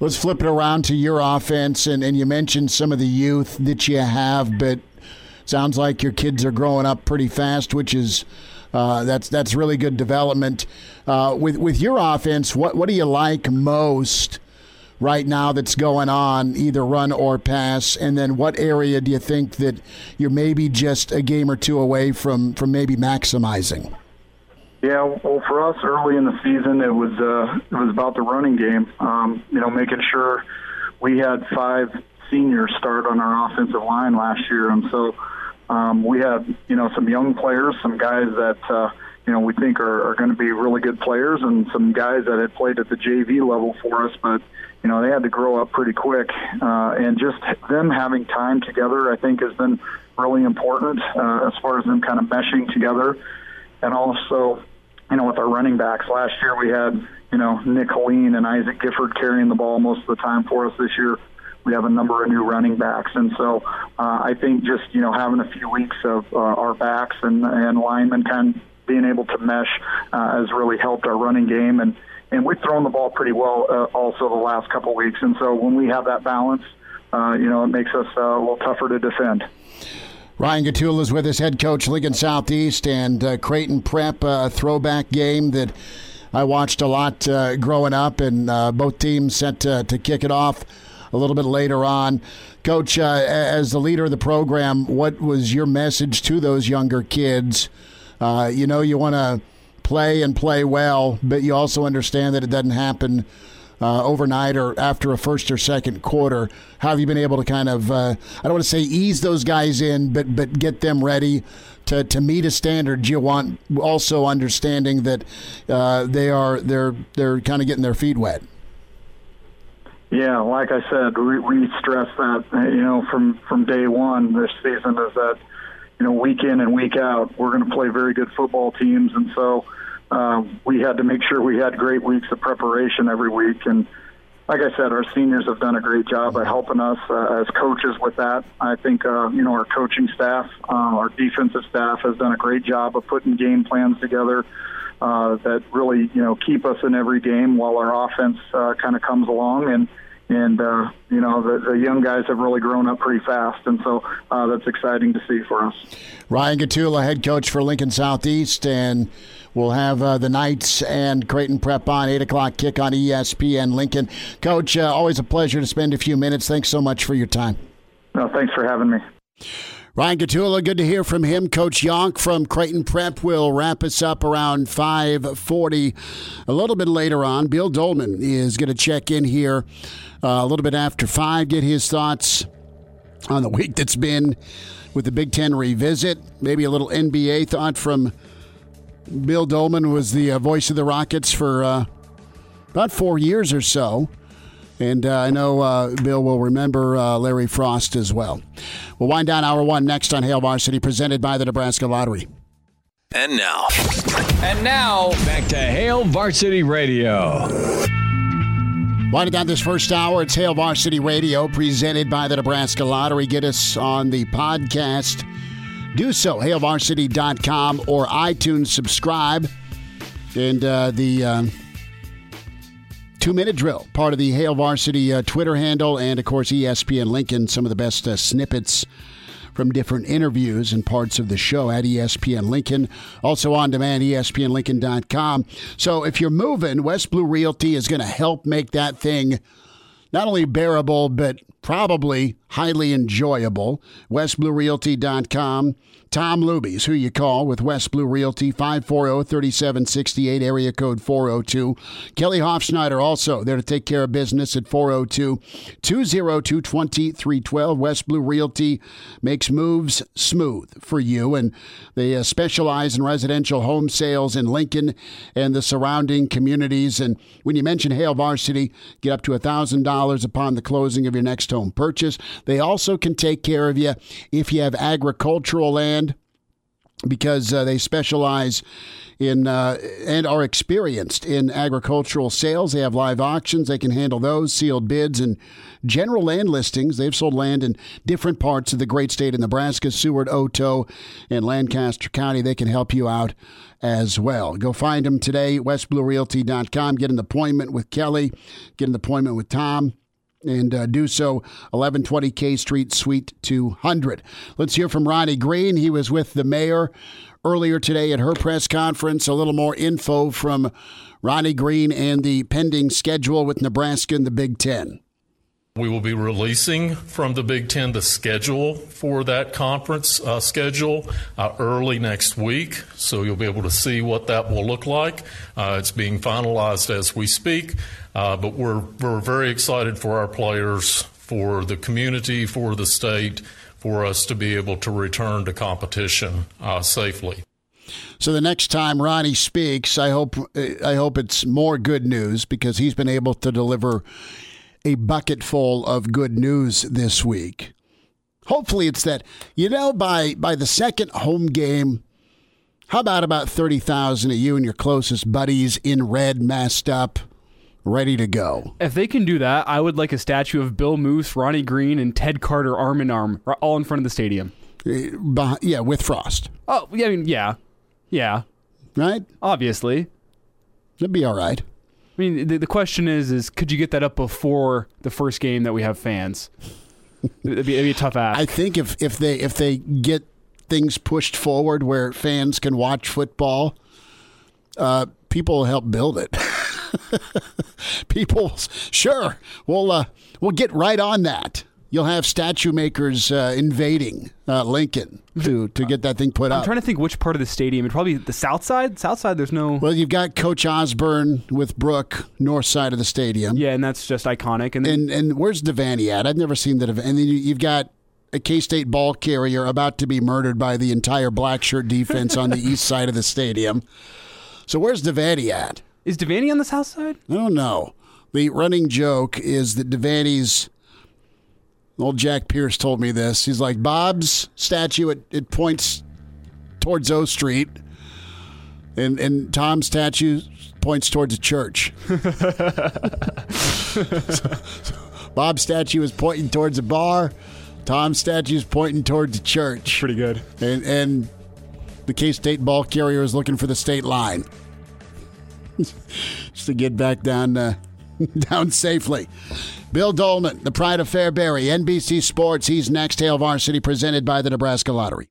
Let's flip it around to your offense, and, and you mentioned some of the youth that you have, but sounds like your kids are growing up pretty fast, which is uh, that's that's really good development. Uh, with with your offense, what what do you like most right now that's going on, either run or pass? And then what area do you think that you're maybe just a game or two away from, from maybe maximizing? Yeah, well, for us early in the season, it was uh, it was about the running game. Um, you know, making sure we had five seniors start on our offensive line last year, and so um, we had you know some young players, some guys that uh, you know we think are, are going to be really good players, and some guys that had played at the J V level for us, but you know they had to grow up pretty quick, uh, and just them having time together, I think, has been really important uh, as far as them kind of meshing together. And also, you know, with our running backs, last year we had, you know, Nick Helene and Isaac Gifford carrying the ball most of the time for us. This year we have a number of new running backs. And so uh, I think just, you know, having a few weeks of uh, our backs and, and linemen kind of being able to mesh uh, has really helped our running game. And, and we've thrown the ball pretty well uh, also the last couple of weeks. And so when we have that balance, uh, you know, it makes us uh, a little tougher to defend. Ryan Gatula is with us, head coach, Lincoln Southeast, and uh, Creighton Prep, a uh, throwback game that I watched a lot uh, growing up, and uh, both teams set to, to kick it off a little bit later on. Coach, uh, as the leader of the program, what was your message to those younger kids? Uh, you know you want to play and play well, but you also understand that it doesn't happen Uh, overnight or after a first or second quarter. How have you been able to kind of, uh, I don't want to say ease those guys in, but but get them ready to, to meet a standard you want, also understanding that uh, they are, they're they're kind of getting their feet wet? Yeah, like I said, we, we stress that, you know, from, from day one this season is that, you know, week in and week out, we're going to play very good football teams, and so Uh, we had to make sure we had great weeks of preparation every week. And like I said, our seniors have done a great job of helping us uh, as coaches with that. I think, uh, you know, our coaching staff, uh, our defensive staff has done a great job of putting game plans together uh, that really, you know, keep us in every game while our offense uh, kind of comes along. And, and uh, you know, the, the young guys have really grown up pretty fast, and so uh, that's exciting to see for us. Ryan Gatula, head coach for Lincoln Southeast, and we'll have uh, the Knights and Creighton Prep on eight o'clock kick on E S P N Lincoln. Coach, uh, always a pleasure to spend a few minutes. Thanks so much for your time. No, thanks for having me. Ryan Gatula, good to hear from him. Coach Yonk from Creighton Prep will wrap us up around five forty. A little bit later on, Bill Dolman is going to check in here uh, a little bit after five, get his thoughts on the week that's been with the Big Ten revisit. Maybe a little N B A thought from Bill Dolman, was the uh, voice of the Rockets for uh, about four years or so. And uh, I know uh, Bill will remember uh, Larry Frost as well. We'll wind down Hour one next on Hail Varsity, presented by the Nebraska Lottery. And now. And now, back to Hail Varsity Radio. Winding down this first hour, it's Hail Varsity Radio, presented by the Nebraska Lottery. Get us on the podcast. Do so, Hail Varsity dot com or iTunes. Subscribe. And uh, the... Uh, Two-minute drill, part of the Hail Varsity uh, Twitter handle, and, of course, E S P N Lincoln, some of the best uh, snippets from different interviews and parts of the show at E S P N Lincoln. Also on demand, E S P N Lincoln dot com. So if you're moving, West Blue Realty is going to help make that thing not only bearable, but probably highly enjoyable. West Blue Realty dot com. Tom Luby's who you call with West Blue Realty, five four zero, three seven six eight, area code four oh two. Kelly Hofschneider also there to take care of business at four oh two, two oh two, two three one two. West Blue Realty makes moves smooth for you, and they uh, specialize in residential home sales in Lincoln and the surrounding communities. And when you mention Hail Varsity, get up to one thousand dollars upon the closing of your next home purchase. They also can take care of you if you have agricultural land, because uh, they specialize in uh, and are experienced in agricultural sales. They have live auctions. They can handle those, sealed bids, and general land listings. They've sold land in different parts of the great state of Nebraska, Seward, Otoe, and Lancaster County. They can help you out as well. Go find them today, west blue realty dot com. Get an appointment with Kelly. Get an appointment with Tom. And uh, do so, eleven twenty K Street, Suite two hundred. Let's hear from Ronnie Green. He was with the mayor earlier today at her press conference. A little more info from Ronnie Green and the pending schedule with Nebraska and the Big Ten. We will be releasing from the Big Ten the schedule for that conference uh, schedule uh, early next week, so you'll be able to see what that will look like. Uh, it's being finalized as we speak, uh, but we're we're very excited for our players, for the community, for the state, for us to be able to return to competition uh, safely. So the next time Ronnie speaks, I hope I hope it's more good news, because he's been able to deliver a bucket full of good news this week. Hopefully it's that, you know, by by the second home game, how about about thirty thousand of you and your closest buddies in red, masked up, ready to go? If they can do that, I would like a statue of Bill Moose, Ronnie Green, and Ted Carter arm in arm, all in front of the stadium. Yeah, with Frost. Oh, yeah, I mean, yeah. Yeah. Right? Obviously. That'd be all right. I mean, the, the question is, is could you get that up before the first game that we have fans? It'd be, it'd be a tough ask. I think if, if they if they get things pushed forward where fans can watch football, uh, people will help build it. People, sure, we'll uh, we'll get right on that. You'll have statue makers uh, invading uh, Lincoln to, to get that thing put I'm up. I'm trying to think which part of the stadium. It'd probably be the south side. South side, there's no... Well, you've got Coach Osborne with Brooke, north side of the stadium. Yeah, and that's just iconic. And then... and, and where's Devaney at? I've never seen that. And then you've got a K-State ball carrier about to be murdered by the entire black shirt defense on the east side of the stadium. So where's Devaney at? Is Devaney on the south side? I don't know. The running joke is that Devaney's... Old Jack Pierce told me this. He's like, Bob's statue, it, it points towards O Street, and and Tom's statue points towards a church. so, so Bob's statue is pointing towards a bar. Tom's statue is pointing towards a church. That's pretty good. And and the K-State ball carrier is looking for the state line just to get back down uh, down safely. Bill Dolman, the pride of Fairbury, N B C Sports. He's next. Hail Varsity, presented by the Nebraska Lottery.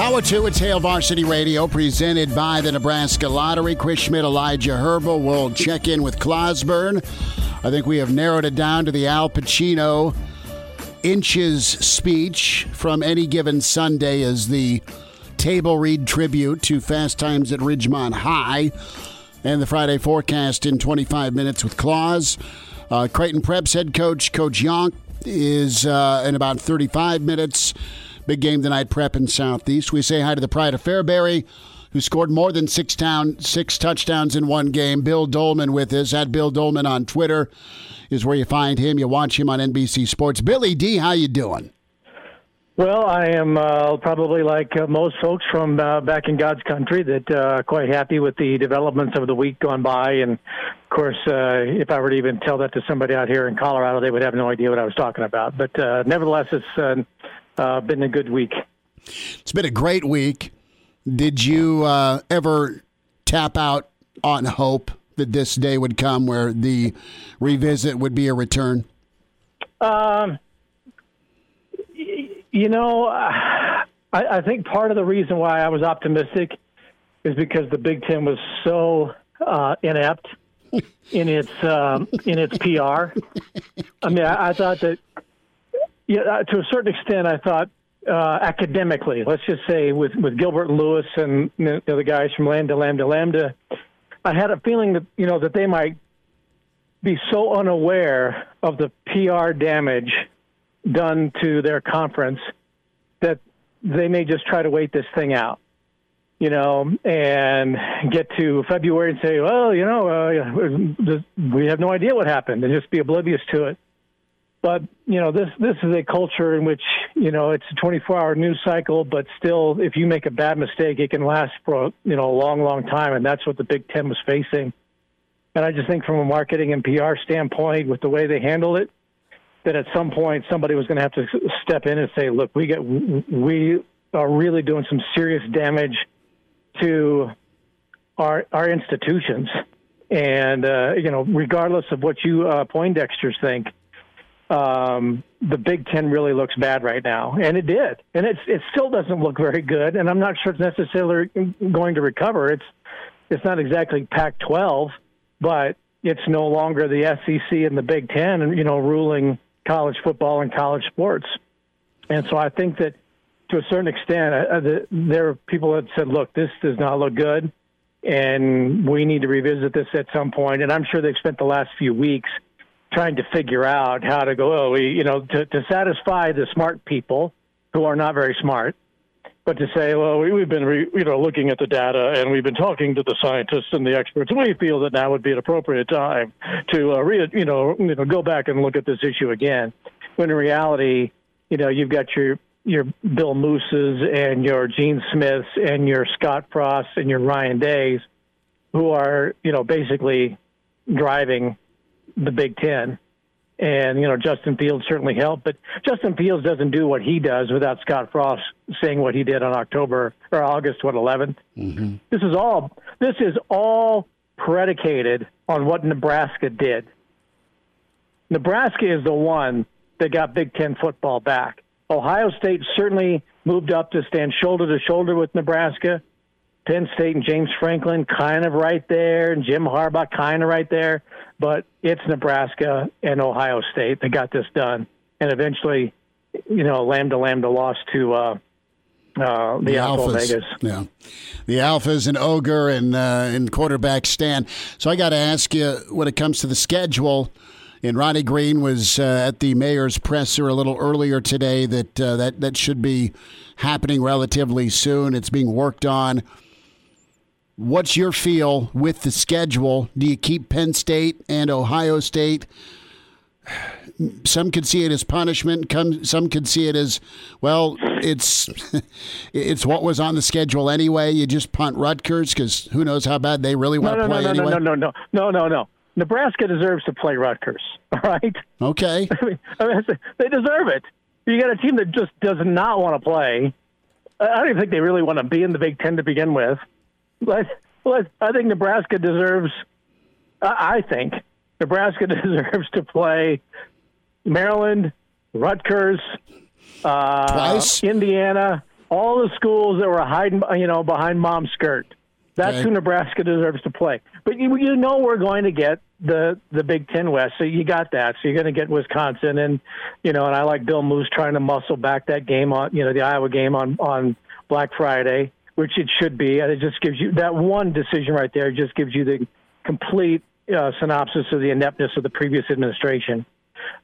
Hour two, it's Hail Varsity Radio, presented by the Nebraska Lottery. Chris Schmidt, Elijah Herbal will check in with Clausburn. I think we have narrowed it down to the Al Pacino Inches speech from Any Given Sunday as the table read tribute to Fast Times at Ridgemont High, and the Friday forecast in twenty-five minutes with Claus. Uh, Creighton Prep's head coach, Coach Yonk, is uh, in about thirty-five minutes. Big game tonight, Prep in Southeast. We say hi to the pride of Fairbury, who scored more than six, town, six touchdowns in one game. Bill Dolman with us. At Bill Dolman on Twitter is where you find him. You watch him on N B C Sports. Billy D, how you doing? Well, I am uh, probably like uh, most folks from uh, back in God's country that uh, quite happy with the developments of the week gone by. And, of course, uh, if I were to even tell that to somebody out here in Colorado, they would have no idea what I was talking about. But, uh, nevertheless, it's uh, uh, been a good week. It's been a great week. Did you uh, ever tap out on hope that this day would come where the revisit would be a return? Um. You know, I, I think part of the reason why I was optimistic is because the Big Ten was so uh, inept in its um, in its P R. I mean, I, I thought that, yeah, you know, to a certain extent, I thought uh, academically, let's just say with, with Gilbert and Lewis and you know, the guys from Lambda, Lambda, Lambda, I had a feeling that, you know, that they might be so unaware of the P R damage done to their conference that they may just try to wait this thing out, you know, and get to February and say, well, you know, uh, we have no idea what happened, and just be oblivious to it. But, you know, this, this is a culture in which, you know, it's a twenty-four hour news cycle, but still, if you make a bad mistake, it can last for, you know, a long, long time. And that's what the Big Ten was facing. And I just think from a marketing and P R standpoint, with the way they handled it, that at some point somebody was going to have to step in and say, look, we get, we are really doing some serious damage to our our institutions. And, uh, you know, regardless of what you uh, Poindexters think, um, the Big Ten really looks bad right now. And it did. And it's, it still doesn't look very good. And I'm not sure it's necessarily going to recover. It's, it's not exactly Pac twelve, but it's no longer the S E C and the Big Ten, and, you know, ruling college football and college sports. And so I think that to a certain extent, uh, the, there are people that said, look, this does not look good, and we need to revisit this at some point. And I'm sure they've spent the last few weeks trying to figure out how to go, oh, we, you know, to, to satisfy the smart people who are not very smart, but to say, well, we, we've been re, you know, looking at the data, and we've been talking to the scientists and the experts, and we feel that now would be an appropriate time to uh, re, you know, you know, go back and look at this issue again. When in reality, you know, you've got your your Bill Mooses and your Gene Smiths and your Scott Frost and your Ryan Days, who are, you know, basically driving the Big Ten. And, you know, Justin Fields certainly helped, but Justin Fields doesn't do what he does without Scott Frost saying what he did on October or August, what, eleventh. Mm-hmm. This is all, this is all predicated on what Nebraska did. Nebraska is the one that got Big Ten football back. Ohio State certainly moved up to stand shoulder to shoulder with Nebraska. Penn State and James Franklin kind of right there, and Jim Harbaugh kind of right there. But it's Nebraska and Ohio State that got this done. And eventually, you know, Lambda Lambda lost to uh, uh, the, the Alpha Vegas. Yeah, the Alphas and Ogre and, uh, and quarterback Stan. So I got to ask you, when it comes to the schedule, and Ronnie Green was uh, at the mayor's presser a little earlier today that, uh, that that should be happening relatively soon. It's being worked on. What's your feel with the schedule? Do you keep Penn State and Ohio State? Some could see it as punishment. Some could see it as, well, it's it's what was on the schedule anyway. You just punt Rutgers because who knows how bad they really want no, no, to play no, no, anyway. No, no, no, no, no, no, no. Nebraska deserves to play Rutgers, all right? Okay. I mean, I mean, they deserve it. You got a team that just does not want to play. I don't even think they really want to be in the Big Ten to begin with. But, but I think Nebraska deserves, I think, Nebraska deserves to play Maryland, Rutgers, uh, Twice. Indiana, all the schools that were hiding, you know, behind mom's skirt. That's okay. Who Nebraska deserves to play. But you, you know we're going to get the, the Big Ten West, so you got that. So you're going to get Wisconsin, and, you know, and I like Bill Moose trying to muscle back that game on, you know, the Iowa game on, on Black Friday, which it should be. And it just gives you that one decision right there, just gives you the complete uh, synopsis of the ineptness of the previous administration.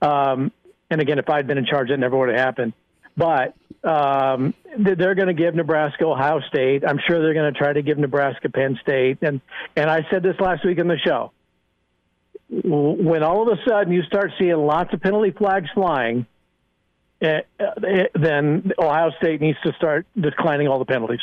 Um, and again, if I'd been in charge, that never would have happened. But um, they're going to give Nebraska Ohio State. I'm sure they're going to try to give Nebraska Penn State. And, and I said this last week on the show. When all of a sudden you start seeing lots of penalty flags flying, it, it, then Ohio State needs to start declining all the penalties.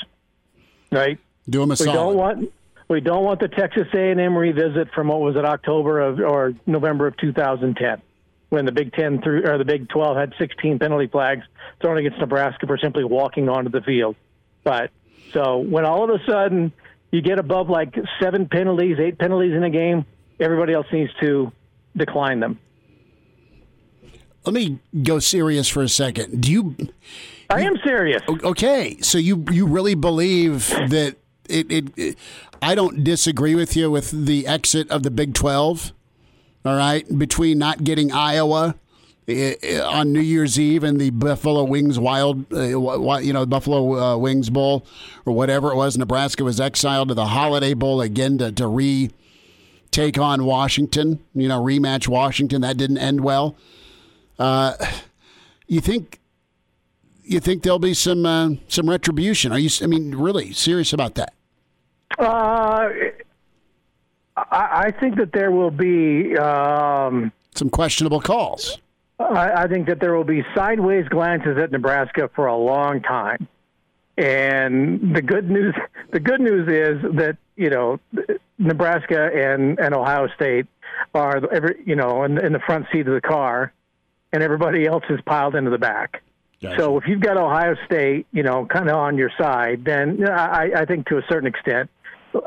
Right. Do them a solid. We don't want we don't want the Texas A and M revisit from what was it October of or November of two thousand ten, when the Big Ten through or the Big twelve had sixteen penalty flags thrown against Nebraska for simply walking onto the field. But so when all of a sudden you get above like seven penalties, eight penalties in a game, everybody else needs to decline them. Let me go serious for a second. Do you? I am serious. Okay, so you you really believe that it, it, it? I don't disagree with you with the exit of the Big twelve. All right, between not getting Iowa on New Year's Eve in the Buffalo Wings Wild, uh, you know, Buffalo uh, Wings Bowl or whatever it was. Nebraska was exiled to the Holiday Bowl again to, to re-take on Washington, you know, rematch Washington. That didn't end well. Uh, you think you think there'll be some uh, some retribution? Are you, I mean, really serious about that? Uh, I, I think that there will be um, some questionable calls. I, I think that there will be sideways glances at Nebraska for a long time, and the good news the good news is that you know Nebraska and, and Ohio State are every you know in, in the front seat of the car, and everybody else is piled into the back. Gotcha. So if you've got Ohio State, you know, kind of on your side, then I, I think to a certain extent,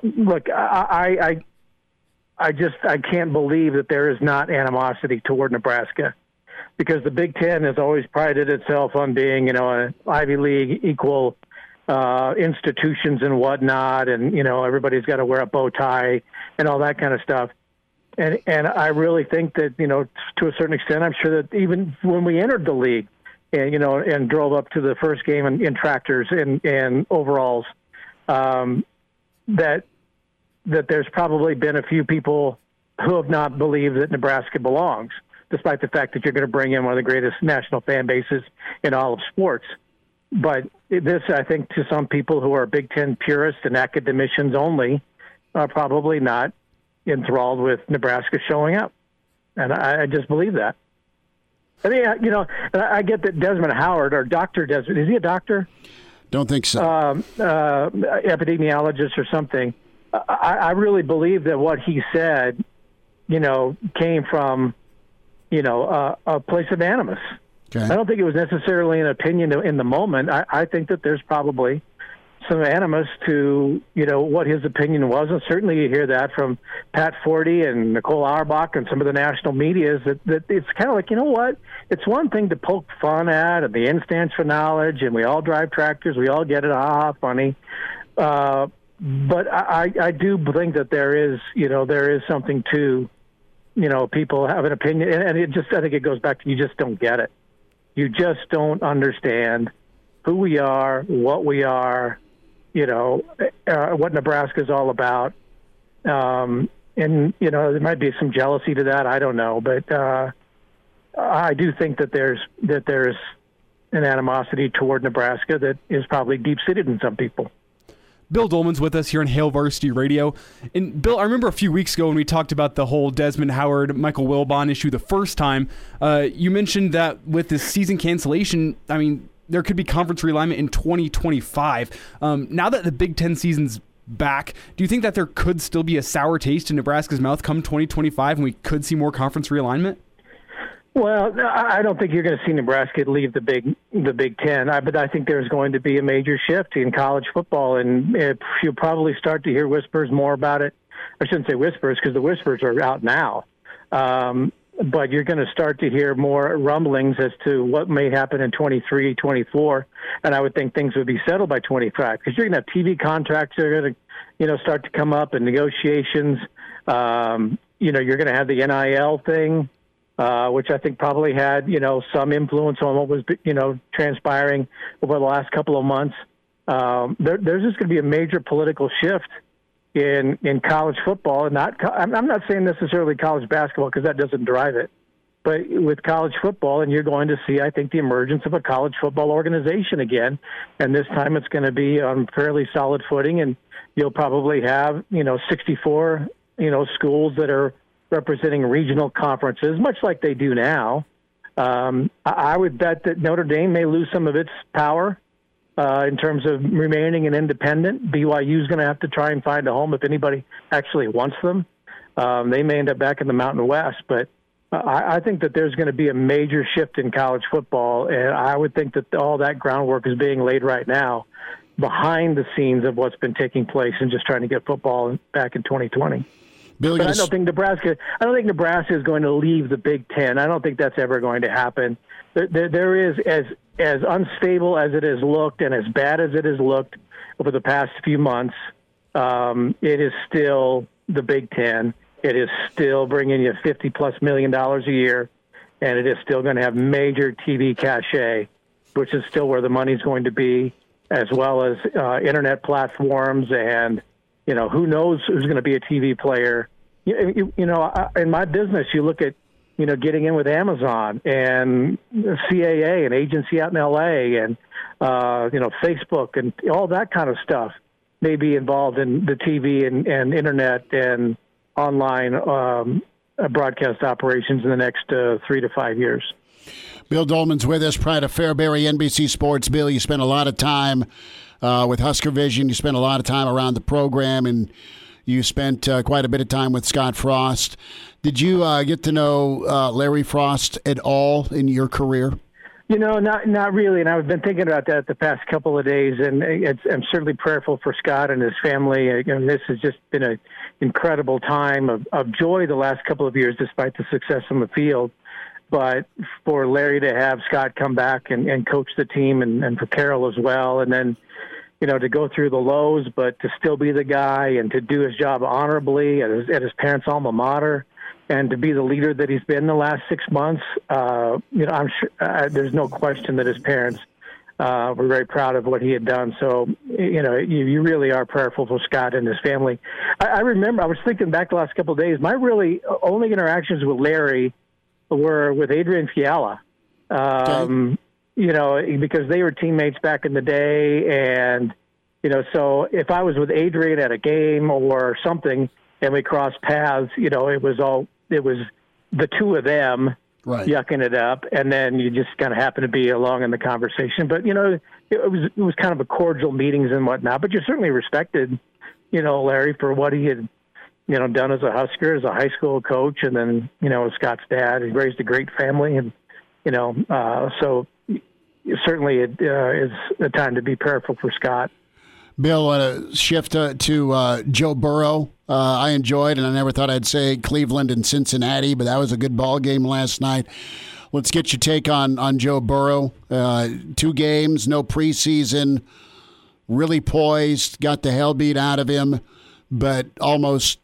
look, I. I I just I can't believe that there is not animosity toward Nebraska, because the Big Ten has always prided itself on being, you know, an Ivy League equal uh, institutions and whatnot, and you know everybody's got to wear a bow tie and all that kind of stuff. And and I really think that you know to a certain extent, I'm sure that even when we entered the league, and you know and drove up to the first game in, in tractors and and overalls, um, that. that there's probably been a few people who have not believed that Nebraska belongs, despite the fact that you're going to bring in one of the greatest national fan bases in all of sports. But this, I think, to some people who are Big Ten purists and academicians only, are probably not enthralled with Nebraska showing up. And I, I just believe that. I mean, you know, I get that Desmond Howard, or Doctor Desmond, is he a doctor? Don't think so. Um, uh, epidemiologist or something. I really believe that what he said, you know, came from, you know, uh, a place of animus. Okay. I don't think it was necessarily an opinion in the moment. I, I think that there's probably some animus to, you know, what his opinion was. And certainly you hear that from Pat Forty and Nicole Auerbach and some of the national medias that, that it's kind of like, you know what? It's one thing to poke fun at, and the N stands for knowledge, and we all drive tractors. We all get it. Ah, funny. Uh, But I, I do think that there is, you know, there is something to, you know, people have an opinion. And it just, I think it goes back to you just don't get it. You just don't understand who we are, what we are, you know, uh, what Nebraska is all about. Um, and, you know, there might be some jealousy to that. I don't know. But uh, I do think that there's that there's an animosity toward Nebraska that is probably deep-seated in some people. Bill Dolman's with us here on Hail Varsity Radio. And, Bill, I remember a few weeks ago when we talked about the whole Desmond Howard, Michael Wilbon issue the first time, uh, you mentioned that with this season cancellation, I mean, there could be conference realignment in twenty twenty-five. Um, now that the Big Ten season's back, do you think that there could still be a sour taste in Nebraska's mouth come twenty twenty-five and we could see more conference realignment? Well, I don't think you're going to see Nebraska leave the Big the Big Ten, I, but I think there's going to be a major shift in college football, and it, you'll probably start to hear whispers more about it. I shouldn't say whispers because the whispers are out now, um, but you're going to start to hear more rumblings as to what may happen in twenty-three, twenty-four, and I would think things would be settled by twenty-five because you're going to have T V contracts that are going to, you know, start to come up and negotiations. Um, you know, you're going to have the N I L thing. Uh, which I think probably had, you know, some influence on what was, you know, transpiring over the last couple of months. Um, there, there's just going to be a major political shift in in college football, and not. I'm not saying necessarily college basketball because that doesn't drive it, but with college football, and you're going to see, I think, the emergence of a college football organization again, and this time it's going to be on fairly solid footing, and you'll probably have, you know, sixty-four, you know, schools that are representing regional conferences, much like they do now. Um, I would bet that Notre Dame may lose some of its power uh, in terms of remaining an independent. B Y U is going to have to try and find a home if anybody actually wants them. Um, they may end up back in the Mountain West, but I, I think that there's going to be a major shift in college football, and I would think that all that groundwork is being laid right now behind the scenes of what's been taking place and just trying to get football back in twenty twenty. But I don't think Nebraska. I don't think Nebraska is going to leave the Big Ten. I don't think that's ever going to happen. There, there, there is as as unstable as it has looked, and as bad as it has looked over the past few months. Um, it is still the Big Ten. It is still bringing you fifty plus million dollars a year. and it is still going to have major T V cachet, which is still where the money's going to be, as well as uh, internet platforms and, you know, who knows who's going to be a T V player. You, you, you know, in my business, you look at, you know, getting in with Amazon and C A A and agency out in L A and, uh, you know, Facebook and all that kind of stuff may be involved in the T V and, and internet and online um, broadcast operations in the next uh, three to five years. Bill Dolman's with us, Pride of Fairbury, N B C Sports. Bill, you spent a lot of time uh, with Husker Vision. You spent a lot of time around the program, and you spent uh, quite a bit of time with Scott Frost. Did you uh, get to know uh, Larry Frost at all in your career? You know, not not really. And I've been thinking about that the past couple of days. And it's, I'm certainly prayerful for Scott and his family. And this has just been an incredible time of, of joy the last couple of years, despite the success on the field. But for Larry to have Scott come back and, and coach the team, and, and for Carol as well, and then, you know, to go through the lows, but to still be the guy and to do his job honorably at his, at his parents' alma mater, and to be the leader that he's been the last six months, uh, you know, I'm sure uh, there's no question that his parents uh, were very proud of what he had done. So, you know, you, you really are prayerful for Scott and his family. I, I remember I was thinking back the last couple of days, my really only interactions with Larry were with Adrian Fiala. Um, okay. You know, because they were teammates back in the day, and, you know, so if I was with Adrian at a game or something and we crossed paths, you know, it was all, it was the two of them right. yucking it up, and then you just kind of happened to be along in the conversation. But, you know, it was it was kind of a cordial meetings and whatnot, but you certainly respected, you know, Larry for what he had, you know, done as a Husker, as a high school coach, and then, you know, as Scott's dad. He raised a great family, and, you know, uh, so certainly it uh, is a time to be prayerful for Scott. Bill, uh, shift uh, to uh, Joe Burrow. Uh, I enjoyed, and I never thought I'd say Cleveland and Cincinnati, but that was a good ball game last night. Let's get your take on, on Joe Burrow. Uh, two games, no preseason, really poised, got the hell beat out of him, but almost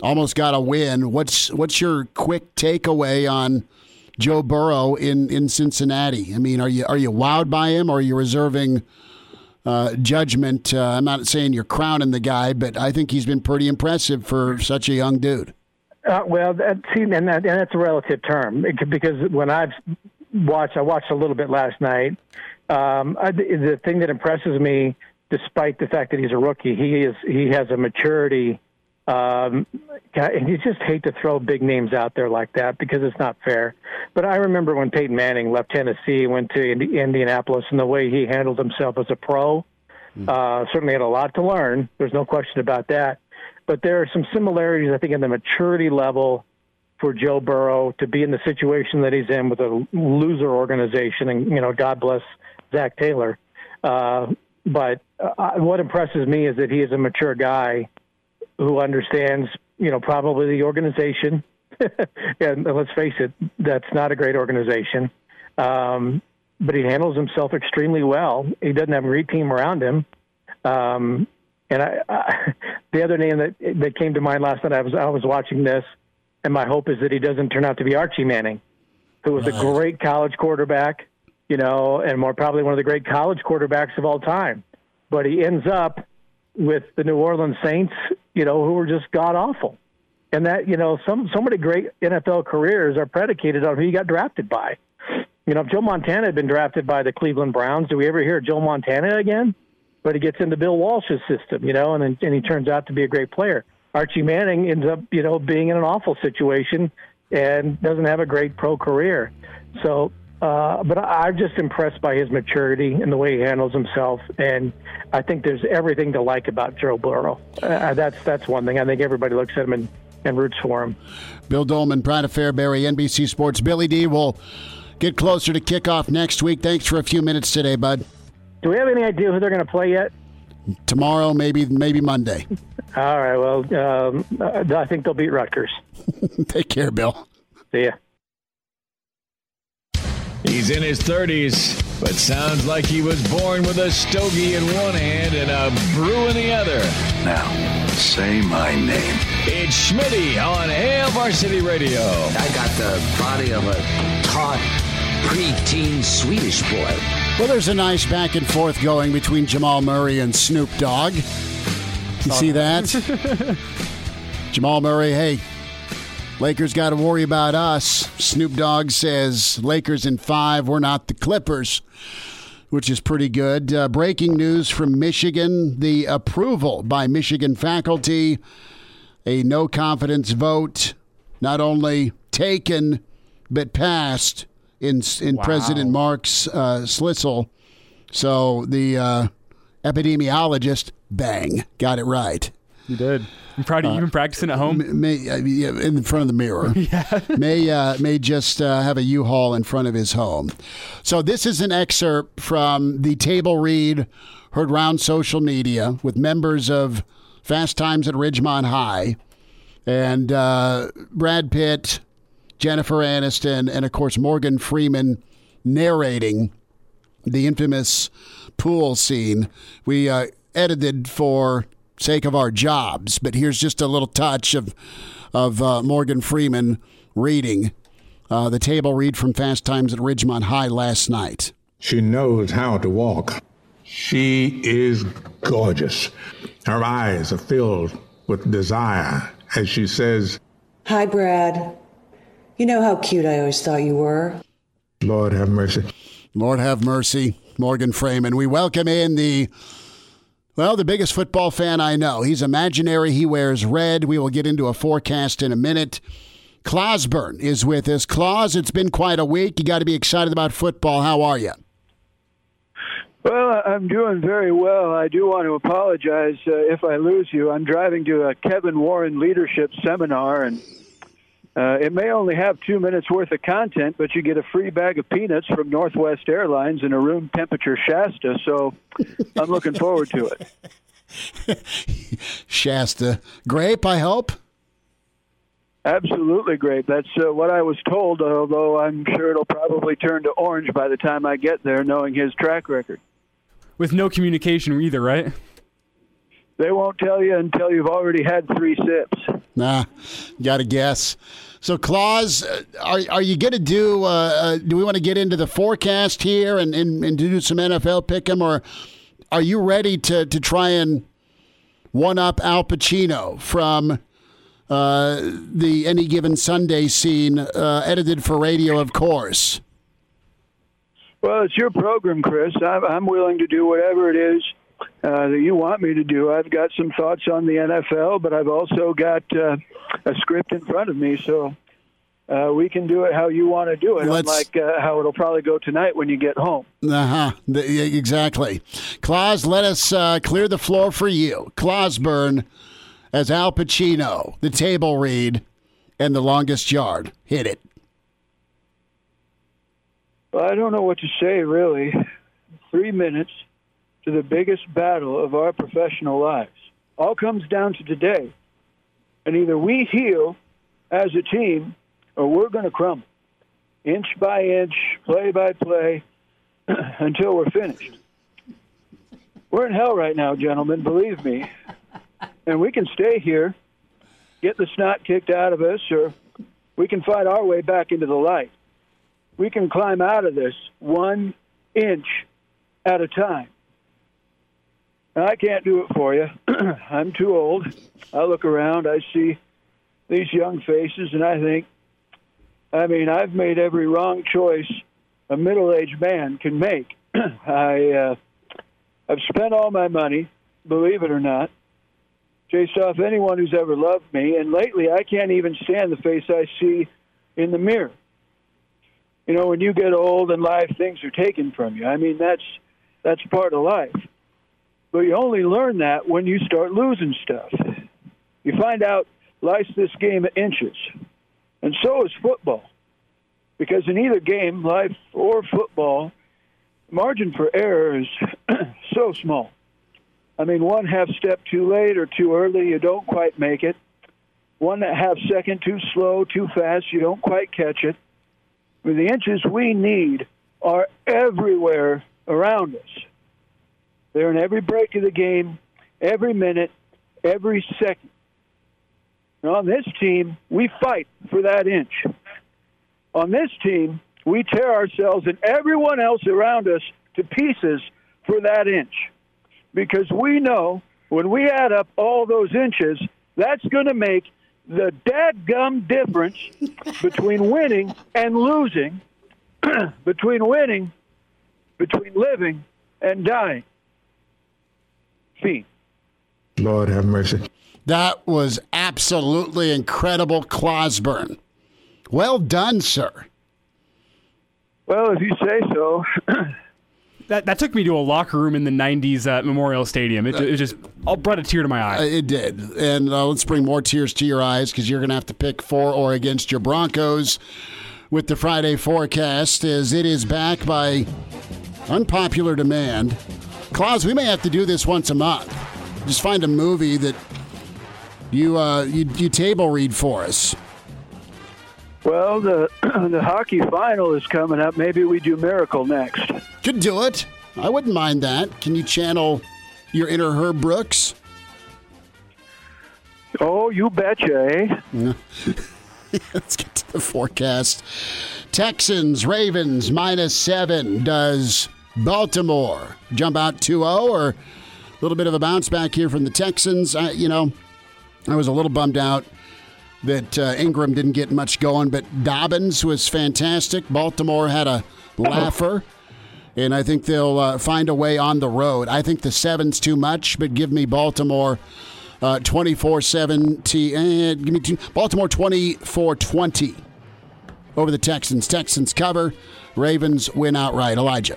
almost got a win. What's, what's your quick takeaway on Joe Burrow in, in Cincinnati? I mean, are you are you wowed by him, or are you reserving uh, judgment? Uh, I'm not saying you're crowning the guy, but I think he's been pretty impressive for such a young dude. Uh, well, that, see, and, that, and that's a relative term, it, because when I've watched, I watched a little bit last night. Um, I, the thing that impresses me, despite the fact that he's a rookie, he is he has a maturity. Um, and you just hate to throw big names out there like that because it's not fair. But I remember when Peyton Manning left Tennessee, went to Indianapolis, and the way he handled himself as a pro, mm. uh, certainly had a lot to learn. There's no question about that. But there are some similarities, I think, in the maturity level for Joe Burrow to be in the situation that he's in with a loser organization. And, you know, God bless Zach Taylor. Uh, but uh, what impresses me is that he is a mature guy who understands, you know, probably the organization. And let's face it, that's not a great organization. Um, but he handles himself extremely well. He doesn't have a great team around him. Um, and I, I, the other name that that came to mind last night, I was I was watching this, and my hope is that he doesn't turn out to be Archie Manning, who was nice. A great college quarterback, you know, and more probably one of the great college quarterbacks of all time. But he ends up with the New Orleans Saints, you know, who were just god-awful. And that, you know, some so many great N F L careers are predicated on who you got drafted by. You know, if Joe Montana had been drafted by the Cleveland Browns, do we ever hear Joe Montana again? But he gets into Bill Walsh's system, you know, and then, and he turns out to be a great player. Archie Manning ends up, you know, being in an awful situation and doesn't have a great pro career. So, Uh, but I'm just impressed by his maturity and the way he handles himself, and I think there's everything to like about Joe Burrow. Uh, that's that's one thing. I think everybody looks at him and, and roots for him. Bill Dolman, Pride of Fairbury, N B C Sports. Billy D will get closer to kickoff next week. Thanks for a few minutes today, bud. Do we have any idea who they're going to play yet? Tomorrow, maybe maybe Monday. All right, well, um, I think they'll beat Rutgers. Take care, Bill. See ya. He's in his thirties, but sounds like he was born with a stogie in one hand and a brew in the other. Now, say my name. It's Schmitty on Hail Varsity Radio. I got the body of a taut preteen Swedish boy. Well, there's a nice back and forth going between Jamal Murray and Snoop Dogg. You see that? Jamal Murray, hey, Lakers got to worry about us. Snoop Dogg says, Lakers in five, we're not the Clippers, which is pretty good. Uh, breaking news from Michigan, the approval by Michigan faculty, a no-confidence vote, not only taken, but passed in in wow. President Mark's uh, Slissel. So the uh, epidemiologist, bang, got it right. You did. I'm proud of you. You've been practicing at home? May, uh, in front of the mirror. Yeah. may uh, may just uh, have a U-Haul in front of his home. So this is an excerpt from the table read heard round social media with members of Fast Times at Ridgemont High and uh, Brad Pitt, Jennifer Aniston, and, of course, Morgan Freeman narrating the infamous pool scene. We uh, edited for sake of our jobs, but here's just a little touch of of uh, Morgan Freeman reading uh, the table read from Fast Times at Ridgemont High last night. She knows how to walk. She is gorgeous. Her eyes are filled with desire as she says, "Hi, Brad. You know how cute I always thought you were." Lord have mercy. Lord have mercy, Morgan Freeman. We welcome in the Well, the biggest football fan I know. He's imaginary. He wears red. We will get into a forecast in a minute. Clausburn is with us. Claus, it's been quite a week. You got to be excited about football. How are you? Well, I'm doing very well. I do want to apologize uh, if I lose you. I'm driving to a Kevin Warren leadership seminar, and uh, it may only have two minutes worth of content, but you get a free bag of peanuts from Northwest Airlines and a room temperature Shasta, so I'm looking forward to it. Shasta. Grape, I hope? Absolutely grape. That's uh, what I was told, although I'm sure it'll probably turn to orange by the time I get there, knowing his track record. With no communication either, right? They won't tell you until you've already had three sips. Nah, got to guess. So, Claus, are are you going to do, uh, do we want to get into the forecast here and, and, and do some N F L pick'em, or are you ready to, to try and one-up Al Pacino from uh, the Any Given Sunday scene, uh, edited for radio, of course? Well, it's your program, Chris. I'm, I'm willing to do whatever it is Uh, that you want me to do. I've got some thoughts on the N F L, but I've also got uh, a script in front of me, so uh, we can do it how you want to do it, Let's... unlike uh, how it'll probably go tonight when you get home. Uh-huh. The, exactly. Claus, let us uh, clear the floor for you. Clausburn as Al Pacino, the table read, and the longest yard. Hit it. Well, I don't know what to say, really. Three minutes to the biggest battle of our professional lives. All comes down to today. And either we heal as a team or we're going to crumble, inch by inch, play by play, until we're finished. We're in hell right now, gentlemen, believe me. And we can stay here, get the snot kicked out of us, or we can fight our way back into the light. We can climb out of this one inch at a time. I can't do it for you. I'm too old. I look around, I see these young faces, and I think, I mean, I've made every wrong choice a middle-aged man can make. I, uh, I've spent all my money, believe it or not, chased off anyone who's ever loved me, and lately I can't even stand the face I see in the mirror. You know, when you get old and life, things are taken from you. I mean, that's that's part of life. But you only learn that when you start losing stuff. You find out life's this game of inches. And so is football. Because in either game, life or football, margin for error is so small. I mean, one half step too late or too early, you don't quite make it. One half second too slow, too fast, you don't quite catch it. I mean, the inches we need are everywhere around us. They're in every break of the game, every minute, every second. And on this team, we fight for that inch. On this team, we tear ourselves and everyone else around us to pieces for that inch. Because we know when we add up all those inches, that's going to make the dadgum difference between winning and losing, between winning, between living and dying. See. Lord have mercy. That was absolutely incredible, Clausburn. Well done, sir. Well, if you say so. That that took me to a locker room in the nineties at Memorial Stadium. It, it just all brought a tear to my eye. It did. And uh, let's bring more tears to your eyes, because you're going to have to pick for or against your Broncos with the Friday forecast, as it is back by unpopular demand. Claus, we may have to do this once a month. Just find a movie that you uh, you, you table read for us. Well, the the hockey final is coming up. Maybe we do Miracle next. Could do it. I wouldn't mind that. Can you channel your inner Herb Brooks? Oh, you betcha, eh? Let's get to the forecast. Texans, Ravens, minus seven. Does Baltimore jump out two oh, or a little bit of a bounce back here from the Texans? I, you know, I was a little bummed out that uh, Ingram didn't get much going, but Dobbins was fantastic. Baltimore had a laugher. Oh. And I think they'll uh, find a way on the road. I think the seven's too much, but give me Baltimore uh, twenty-four seventeen. Eh, give me two, Baltimore twenty-four twenty over the Texans. Texans cover. Ravens win outright. Elijah.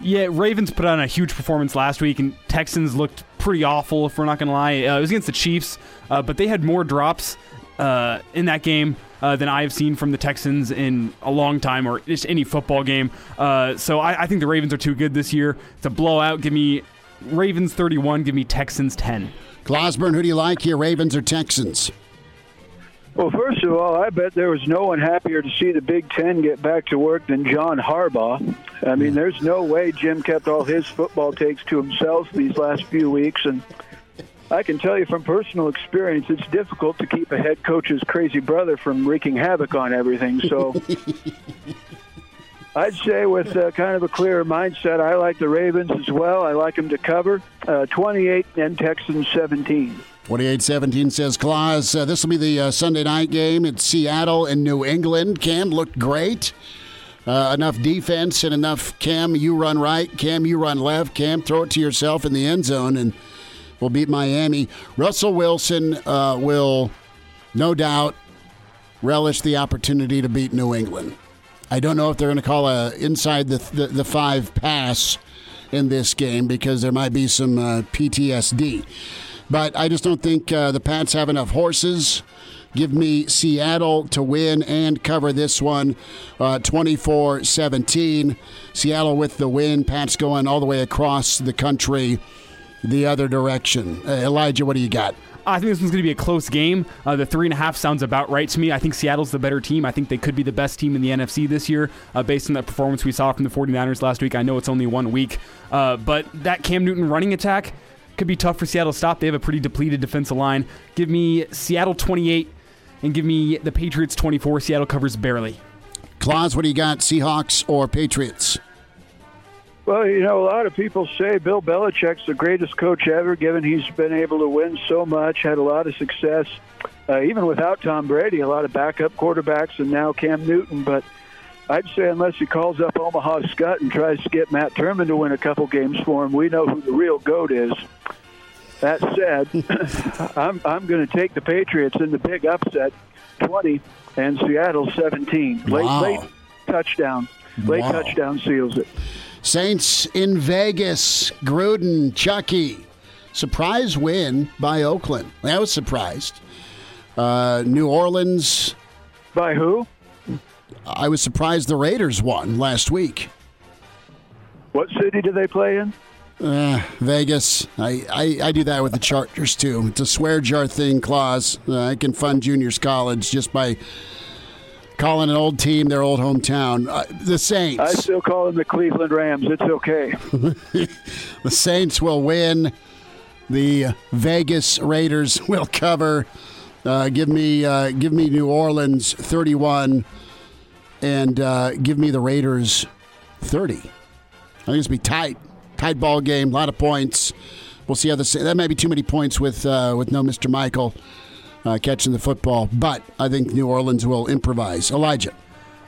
Yeah, Ravens put on a huge performance last week, and Texans looked pretty awful, if we're not going to lie. Uh, it was against the Chiefs, uh, but they had more drops uh, in that game Uh, than I have seen from the Texans in a long time, or just any football game. Uh, so I, I think the Ravens are too good this year. It's a blowout. Give me Ravens thirty-one. Give me Texans ten. Clausburn, who do you like here, Ravens or Texans? Well, first of all, I bet there was no one happier to see the Big Ten get back to work than John Harbaugh. I mean, there's no way Jim kept all his football takes to himself these last few weeks, and I can tell you from personal experience, it's difficult to keep a head coach's crazy brother from wreaking havoc on everything. So I'd say with uh, kind of a clearer mindset, I like the Ravens as well. I like them to cover uh, twenty-eight and Texans seventeen. twenty-eight seventeen says Claus. Uh, this will be the uh, Sunday night game. It's Seattle and New England. Cam looked great. Uh, enough defense and enough Cam, you run right. Cam, you run left. Cam, throw it to yourself in the end zone, and we'll beat Miami. Russell Wilson uh, will, no doubt, relish the opportunity to beat New England. I don't know if they're going to call a inside the, the the five pass in this game, because there might be some uh, P T S D. But I just don't think uh, the Pats have enough horses. Give me Seattle to win and cover this one, uh, twenty-four seventeen. Seattle with the win. Pats going all the way across the country the other direction. Uh, Elijah, what do you got? I think this one's going to be a close game. Uh, the three and a half sounds about right to me. I think Seattle's the better team. I think they could be the best team in the N F C this year, uh, based on that performance we saw from the 49ers last week. I know it's only one week, uh, but that Cam Newton running attack could be tough for Seattle to stop. They have a pretty depleted defensive line. Give me Seattle twenty-eight and give me the Patriots twenty-four. Seattle covers barely. Claus, what do you got? Seahawks or Patriots? Well, you know, a lot of people say Bill Belichick's the greatest coach ever, given he's been able to win so much, had a lot of success, uh, even without Tom Brady, a lot of backup quarterbacks, and now Cam Newton. But I'd say unless he calls up Omaha Scott and tries to get Matt Turman to win a couple games for him, we know who the real GOAT is. That said, I'm, I'm going to take the Patriots in the big upset, twenty, and Seattle seventeen. Late, wow. late touchdown. Late wow. touchdown seals it. Saints in Vegas, Gruden, Chucky. Surprise win by Oakland. I was surprised. Uh, New Orleans. By who? I was surprised the Raiders won last week. What city do they play in? Uh, Vegas. I, I, I do that with the Chargers, too. It's a swear jar thing, Claus. Uh, I can fund juniors college just by calling an old team their old hometown. Uh, the Saints. I still call them the Cleveland Rams. It's okay. The Saints will win the Vegas Raiders will cover. Uh, give me, uh, give me New Orleans thirty-one, and uh, give me the Raiders thirty. I think it's gonna be tight, tight ball game, a lot of points. We'll see how this. That might be too many points with uh, with no Mister Michael uh, catching the football, but I think New Orleans will improvise. Elijah.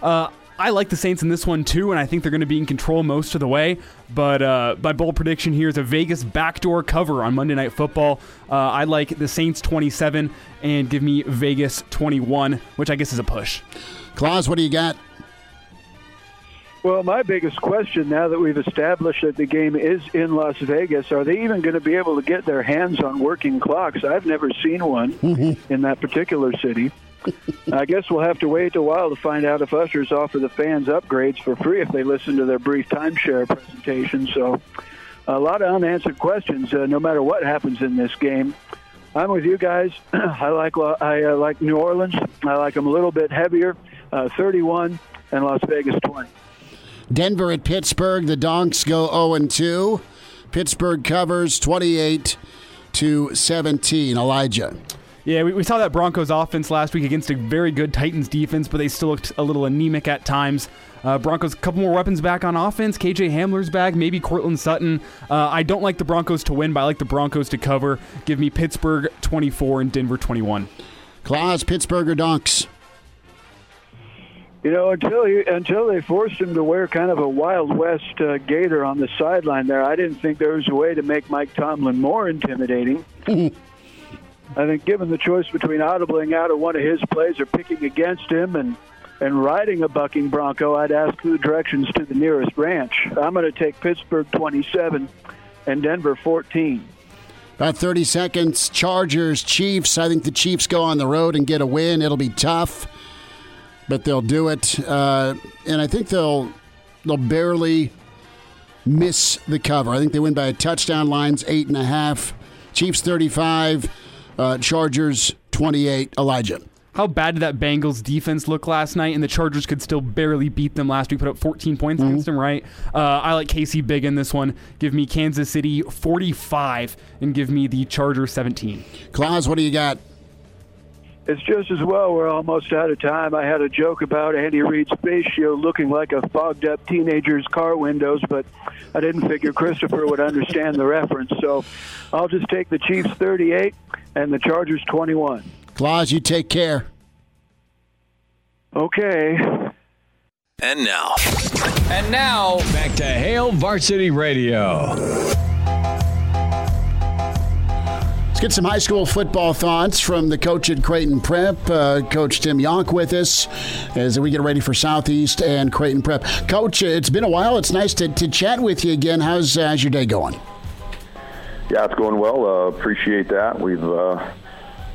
Uh, I like the Saints in this one, too, and I think they're going to be in control most of the way. But uh, my bold prediction here is a Vegas backdoor cover on Monday Night Football. Uh, I like the Saints twenty-seven and give me Vegas twenty-one, which I guess is a push. Claus, what do you got? Well, my biggest question, now that we've established that the game is in Las Vegas, are they even going to be able to get their hands on working clocks? I've never seen one mm-hmm. in that particular city. I guess we'll have to wait a while to find out if ushers offer the fans upgrades for free if they listen to their brief timeshare presentation. So a lot of unanswered questions, uh, no matter what happens in this game. I'm with you guys. I like I uh, like New Orleans. I like them a little bit heavier, uh, thirty-one, and Las Vegas twenty. Denver at Pittsburgh. The Donks go oh and two. Pittsburgh covers twenty-eight to seventeen. Elijah. Yeah, we, we saw that Broncos offense last week against a very good Titans defense, but they still looked a little anemic at times. Uh, Broncos, a couple more weapons back on offense. K J Hamler's back, maybe Cortland Sutton. Uh, I don't like the Broncos to win, but I like the Broncos to cover. Give me Pittsburgh twenty-four and Denver twenty-one. Claus, Pittsburgh or Donks? You know, until he, until they forced him to wear kind of a Wild West uh, gaiter on the sideline there, I didn't think there was a way to make Mike Tomlin more intimidating. I think given the choice between audibling out of one of his plays or picking against him and, and riding a bucking Bronco, I'd ask the directions to the nearest ranch. I'm going to take Pittsburgh twenty-seven and Denver fourteen. About thirty seconds. Chargers, Chiefs. I think the Chiefs go on the road and get a win. It'll be tough, but they'll do it. Uh, and I think they'll they'll barely miss the cover. I think they win by a touchdown. Line's eight and a half. Chiefs thirty-five. Uh, Chargers twenty-eight. Elijah. How bad did that Bengals defense look last night? And the Chargers could still barely beat them last week. Put up fourteen points mm-hmm. against them, right? Uh, I like Casey Big in this one. Give me Kansas City forty-five and give me the Chargers seventeen. Claus, what do you got? It's just as well we're almost out of time. I had a joke about Andy Reid's face shield looking like a fogged-up teenager's car windows, but I didn't figure Christopher would understand the reference. So I'll just take the Chiefs thirty-eight and the Chargers twenty-one. Claus, you take care. Okay. And now. And now, back to Hail Varsity Radio. Let's get some high school football thoughts from the coach at Creighton Prep, uh, Coach Tim Yonk, with us as we get ready for Southeast and Creighton Prep. Coach, it's been a while. It's nice to, to chat with you again. How's, uh, how's your day going? Yeah, it's going well. Uh, appreciate that. We've uh,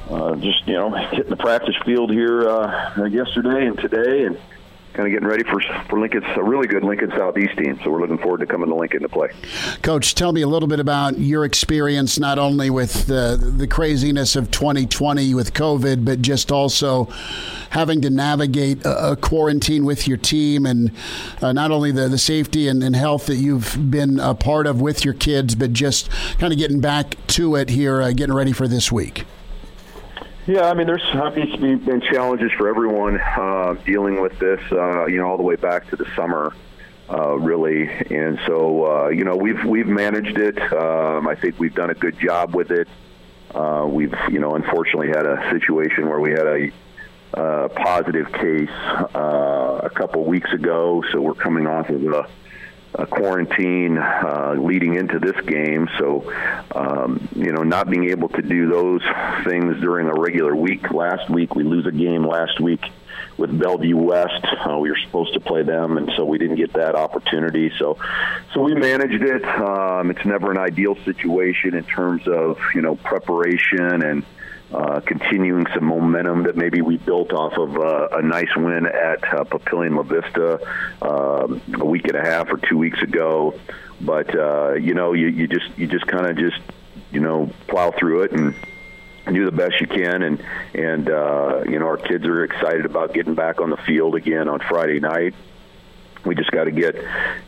uh, just, you know, hitting the practice field here uh, yesterday and today, and kind of getting ready for for Lincoln's a really good Lincoln Southeast team, so we're looking forward to coming to Lincoln to play. Coach, tell me a little bit about your experience, not only with the the craziness of twenty twenty with COVID, but just also having to navigate a, a quarantine with your team, and uh, not only the the safety and, and health that you've been a part of with your kids, but just kind of getting back to it here, uh, getting ready for this week. Yeah, I mean, there's obviously been challenges for everyone uh, dealing with this, uh, you know, all the way back to the summer, uh, really. And so, uh, you know, we've we've managed it. Um, I think we've done a good job with it. Uh, we've, you know, unfortunately had a situation where we had a uh, positive case uh, a couple weeks ago, so we're coming off of a A quarantine uh, leading into this game, so um, you know, not being able to do those things during a regular week. Last week, we lose a game last week with Bellevue West. Uh, we were supposed to play them, and so we didn't get that opportunity. So, so we managed it. Um, it's never an ideal situation in terms of, you know, preparation and uh, continuing some momentum that maybe we built off of uh, a nice win at uh, Papillion La Vista uh, a week and a half or two weeks ago. But, uh, you know, you, you just you just kind of just, you know, plow through it and do the best you can. And, and uh, you know, our kids are excited about getting back on the field again on Friday night. we just got to get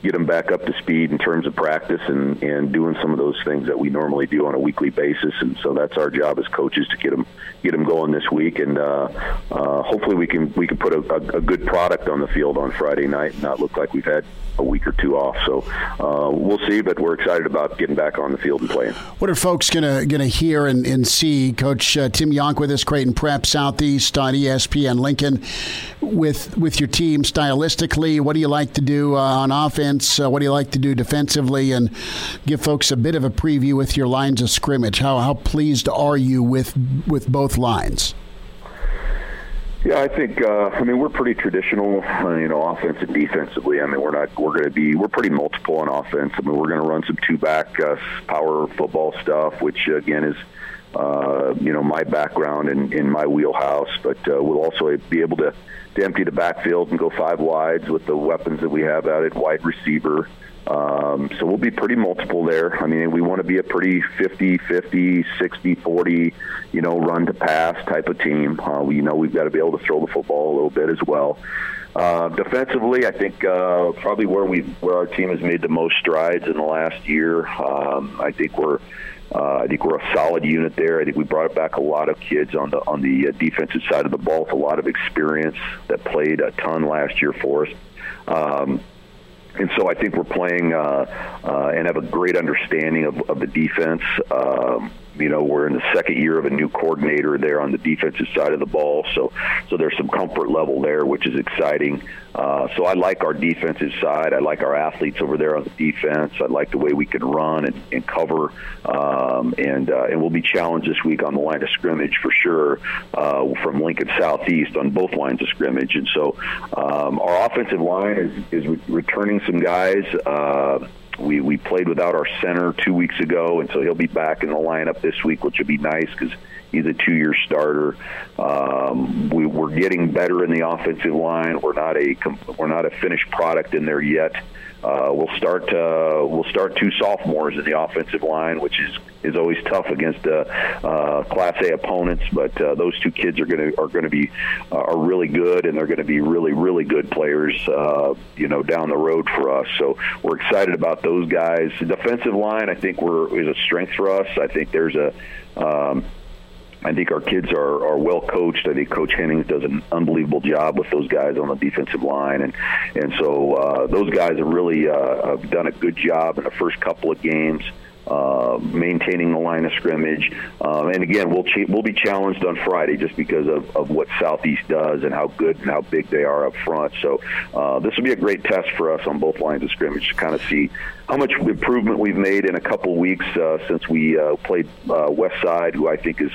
get them back up to speed in terms of practice and, and doing some of those things that we normally do on a weekly basis. And so that's our job as coaches to get them get them going this week. And uh, uh, hopefully we can we can put a, a, a good product on the field on Friday night and not look like we've had a week or two off. So uh, we'll see, but we're excited about getting back on the field and playing. What are folks gonna gonna hear and, and see? Coach uh, Tim Yonk with us, Creighton Prep Southeast on E S P N Lincoln. With with your team stylistically, what do you like to do uh, on offense? Uh, what do you like to do defensively? And give folks a bit of a preview with your lines of scrimmage. How how pleased are you with with both lines? Yeah, I think uh, I mean we're pretty traditional, uh, you know, offense and defensively. I mean we're not we're going to be we're pretty multiple on offense. I mean we're going to run some two back uh, power football stuff, which again is uh, you know my background and in my wheelhouse. But uh, we'll also be able to, to empty the backfield and go five wides with the weapons that we have out at wide receiver. Um, so we'll be pretty multiple there. I mean, we want to be a pretty fifty-fifty, sixty-forty, you know, run-to-pass type of team. Uh, we, you know, we've got to be able to throw the football a little bit as well. Uh, defensively, I think uh, probably where we where our team has made the most strides in the last year. Um, I think we're uh, I think we're a solid unit there. I think we brought back a lot of kids on the on the defensive side of the ball with a lot of experience that played a ton last year for us. Um, And so I think we're playing uh, uh, and have a great understanding of, of the defense. Um, you know, we're in the second year of a new coordinator there on the defensive side of the ball, so so there's some comfort level there, which is exciting. Uh, so I like our defensive side. I like our athletes over there on the defense. I like the way we can run and, and cover. Um, and uh, and we'll be challenged this week on the line of scrimmage for sure uh, from Lincoln Southeast on both lines of scrimmage. And so um, our offensive line is, is re- returning some guys. Uh, we we played without our center two weeks ago, and so he'll be back in the lineup this week, which will be nice because he's a two-year starter. Um, we, we're getting better in the offensive line. We're not a we're not a finished product in there yet. Uh, we'll start uh, we'll start two sophomores in the offensive line, which is, is always tough against uh, uh, Class A opponents. But uh, those two kids are going to are going to be uh, are really good, and they're going to be really really good players, uh, you know, down the road for us. So we're excited about those guys. The defensive line, I think, we're is a strength for us. I think there's a um, I think our kids are, are well coached. I think Coach Hennings does an unbelievable job with those guys on the defensive line. And, and so uh, those guys have really uh, have done a good job in the first couple of games. Uh, maintaining the line of scrimmage, um, and again, we'll ch- we'll be challenged on Friday just because of, of what Southeast does and how good and how big they are up front. So uh, this will be a great test for us on both lines of scrimmage to kind of see how much improvement we've made in a couple weeks uh, since we uh, played uh, Westside, who I think is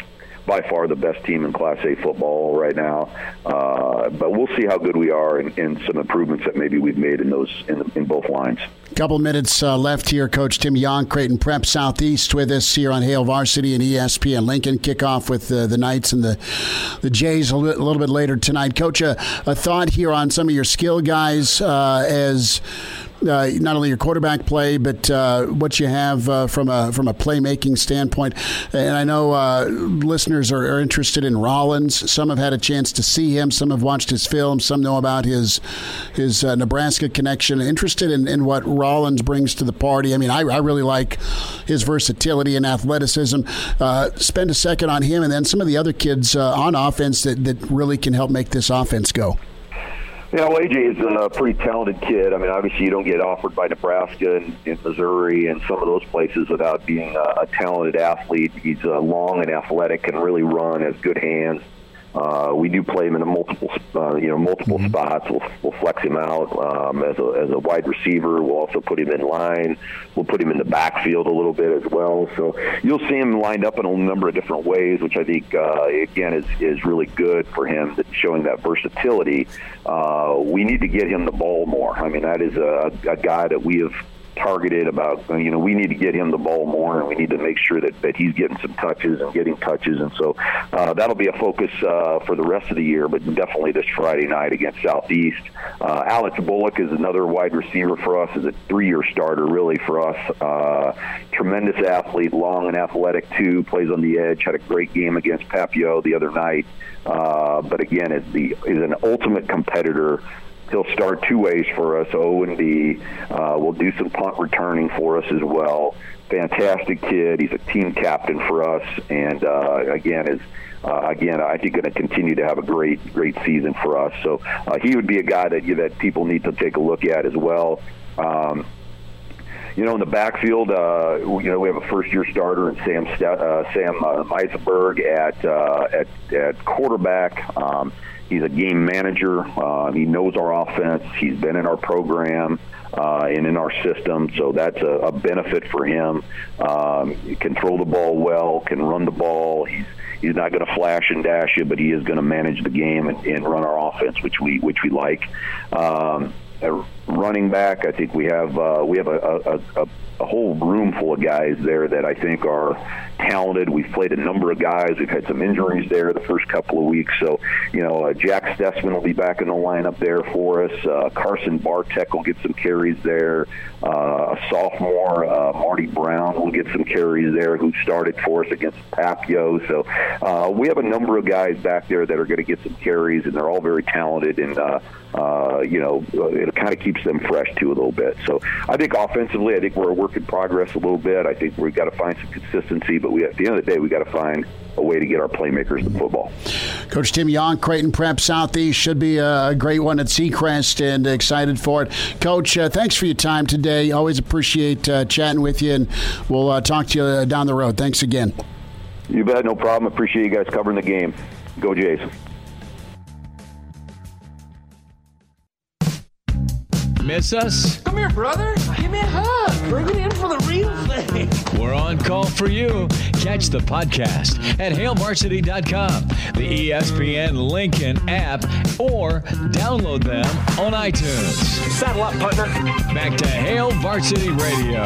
by far the best team in Class A football right now. Uh, but we'll see how good we are and, and some improvements that maybe we've made in those in, in both lines. Couple minutes uh, left here. Coach Tim Yonk, Creighton Prep Southeast, with us here on Hail Varsity and E S P N Lincoln. Kickoff with uh, the Knights and the the Jays a little, a little bit later tonight. Coach, uh, a thought here on some of your skill guys uh, as uh, not only your quarterback play, but uh, what you have uh, from a from a playmaking standpoint. And I know uh, listeners are, are interested in Rollins. Some have had a chance to see him. Some have watched his film. Some know about his his uh, Nebraska connection. Interested in, in what Rollins brings to the party. I mean, I, I really like his versatility and athleticism. Uh, spend a second on him and then some of the other kids uh, on offense that, that really can help make this offense go. Yeah, well, A J is a pretty talented kid. I mean, obviously you don't get offered by Nebraska and, and Missouri and some of those places without being a, a talented athlete. He's uh, long and athletic, can really run, has good hands. Uh, we do play him in a multiple, uh, you know, multiple mm-hmm. spots. We'll, we'll flex him out um, as a as a wide receiver. We'll also put him in line. We'll put him in the backfield a little bit as well. So you'll see him lined up in a number of different ways, which I think uh, again is is really good for him, that showing that versatility. Uh, we need to get him the ball more. I mean, that is a, a guy that we have targeted about, you know, we need to get him the ball more, and we need to make sure that, that he's getting some touches and getting touches. And so uh, that'll be a focus uh, for the rest of the year, but definitely this Friday night against Southeast. Uh, Alex Bullock is another wide receiver for us, is a three-year starter really for us. Uh, tremendous athlete, long and athletic too, plays on the edge, had a great game against Papio the other night. Uh, but again, is, the, is an ultimate competitor. he'll start two ways for us, O and B. Uh, we'll do some punt returning for us as well. Fantastic kid. He's a team captain for us, and uh, again, is uh, again I think going to continue to have a great, great season for us. So uh, he would be a guy that that people need to take a look at as well. Um, You know, in the backfield, uh, you know, we have a first-year starter in Sam uh, Sam uh, Eisenberg at, uh, at at quarterback. Um, he's a game manager. Uh, he knows our offense. He's been in our program uh, and in our system, so that's a, a benefit for him. Um, he can throw the ball well, can run the ball. He's He's not going to flash and dash you, but he is going to manage the game and, and run our offense, which we which we like. Um, Uh, running back, I think we have uh, we have a, a, a, a whole room full of guys there that I think are talented. We've played a number of guys. We've had some injuries there the first couple of weeks. So, you know, uh, Jack Stessman will be back in the lineup there for us. Uh, Carson Bartek will get some carries there. Uh, a sophomore, uh, Marty Brown, will get some carries there, who started for us against Papio. So uh, we have a number of guys back there that are going to get some carries, and they're all very talented, and uh, uh, you know, it kind of keeps them fresh too a little bit. So I think offensively, I think we're a work in progress a little bit. I think we've got to find some consistency, but we, at the end of the day, we got to find a way to get our playmakers the football. Coach Tim Yonk, Creighton Prep Southeast, should be a great one at Seacrest, and excited for it. Coach, uh, thanks for your time today. Always appreciate uh, chatting with you, and we'll uh, talk to you uh, down the road. Thanks again. You bet, no problem. Appreciate you guys covering the game. Go Jays. Miss us? Come here, brother. Give me a hug. Bring it in for the real thing. We're on call for you. Catch the podcast at Hail Varsity dot com, the E S P N Lincoln app, or download them on iTunes. Saddle up, partner. Back to Hail Varsity Radio.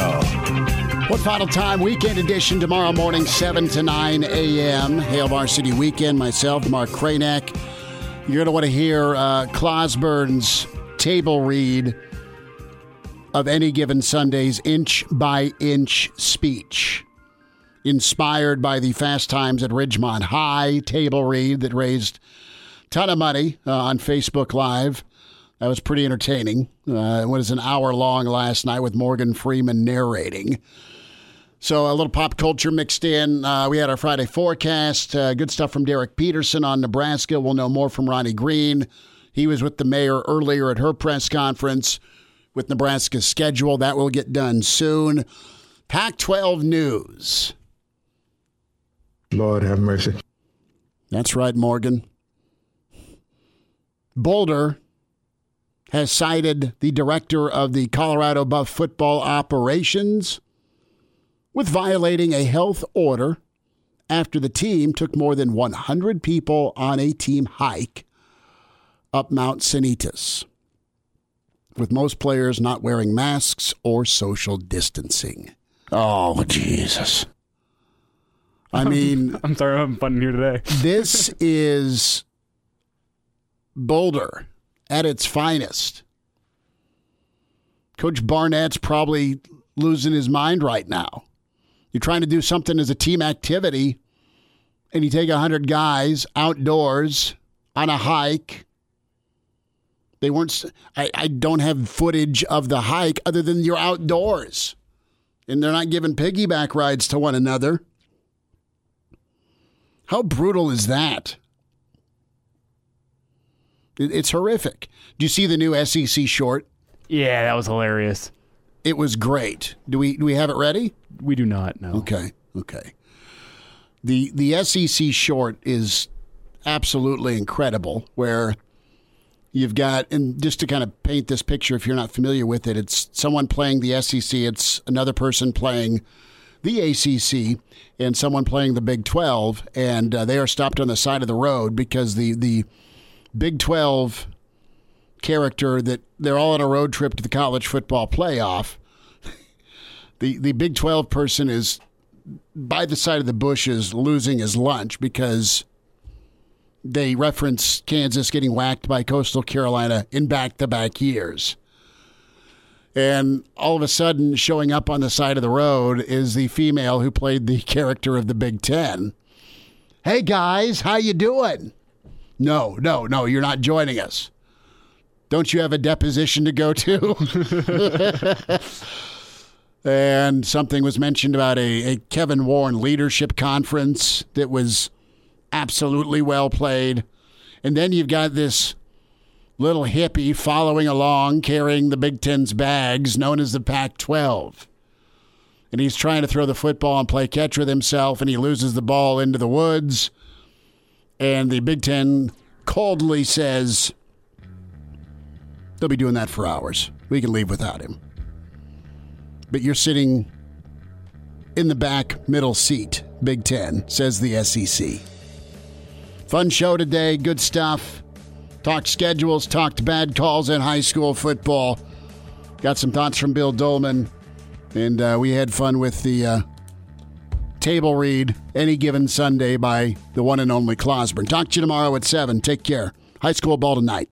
What final time? Weekend edition tomorrow morning, seven to nine a.m. Hail Varsity Weekend. Myself, Mark Kranek. You're going to want to hear uh, Clausburn's table read of Any Given Sunday's inch-by-inch speech, inspired by the Fast Times at Ridgemont High table read that raised a ton of money uh, on Facebook Live. That was pretty entertaining. Uh, it was an hour long last night with Morgan Freeman narrating. So a little pop culture mixed in. Uh, we had our Friday forecast. Uh, good stuff from Derek Peterson on Nebraska. We'll know more from Ronnie Green. He was with the mayor earlier at her press conference with Nebraska's schedule. That will get done soon. Pac twelve news. Lord have mercy. That's right, Morgan. Boulder has cited the director of the Colorado Buff football operations with violating a health order after the team took more than one hundred people on a team hike up Mount Sinitas, with most players not wearing masks or social distancing. Oh, Jesus. I mean... I'm sorry, I'm having fun here today. This is Boulder at its finest. Coach Barnett's probably losing his mind right now. You're trying to do something as a team activity, and you take one hundred guys outdoors on a hike. They weren't. I, I don't have footage of the hike other than you're outdoors, and they're not giving piggyback rides to one another. How brutal is that? It, it's horrific. Do you see the new S E C short? Yeah, that was hilarious. It was great. Do we do we have it ready? We do not. No. Okay. Okay. The the S E C short is absolutely incredible. Where you've got, and just to kind of paint this picture, if you're not familiar with it, it's someone playing the S E C, it's another person playing the A C C, and someone playing the Big twelve, and uh, they are stopped on the side of the road because the, the Big twelve character that they're all on a road trip to the college football playoff. The, the Big twelve person is by the side of the bushes losing his lunch because they reference Kansas getting whacked by Coastal Carolina in back-to-back years. And all of a sudden, showing up on the side of the road is the female who played the character of the Big Ten. Hey, guys, how you doing? No, no, no, you're not joining us. Don't you have a deposition to go to? And something was mentioned about a, a Kevin Warren leadership conference that was absolutely well played. And then you've got this little hippie following along, carrying the Big Ten's bags, known as the Pac twelve. And he's trying to throw the football and play catch with himself, and he loses the ball into the woods. And the Big Ten coldly says, they'll be doing that for hours. We can leave without him. But you're sitting in the back middle seat, Big Ten, says the S E C. Fun show today, good stuff. Talked schedules, talked bad calls in high school football. Got some thoughts from Bill Dolman. And uh, we had fun with the uh, table read, Any Given Sunday, by the one and only Clausburn. Talk to you tomorrow at seven. Take care. High school ball tonight.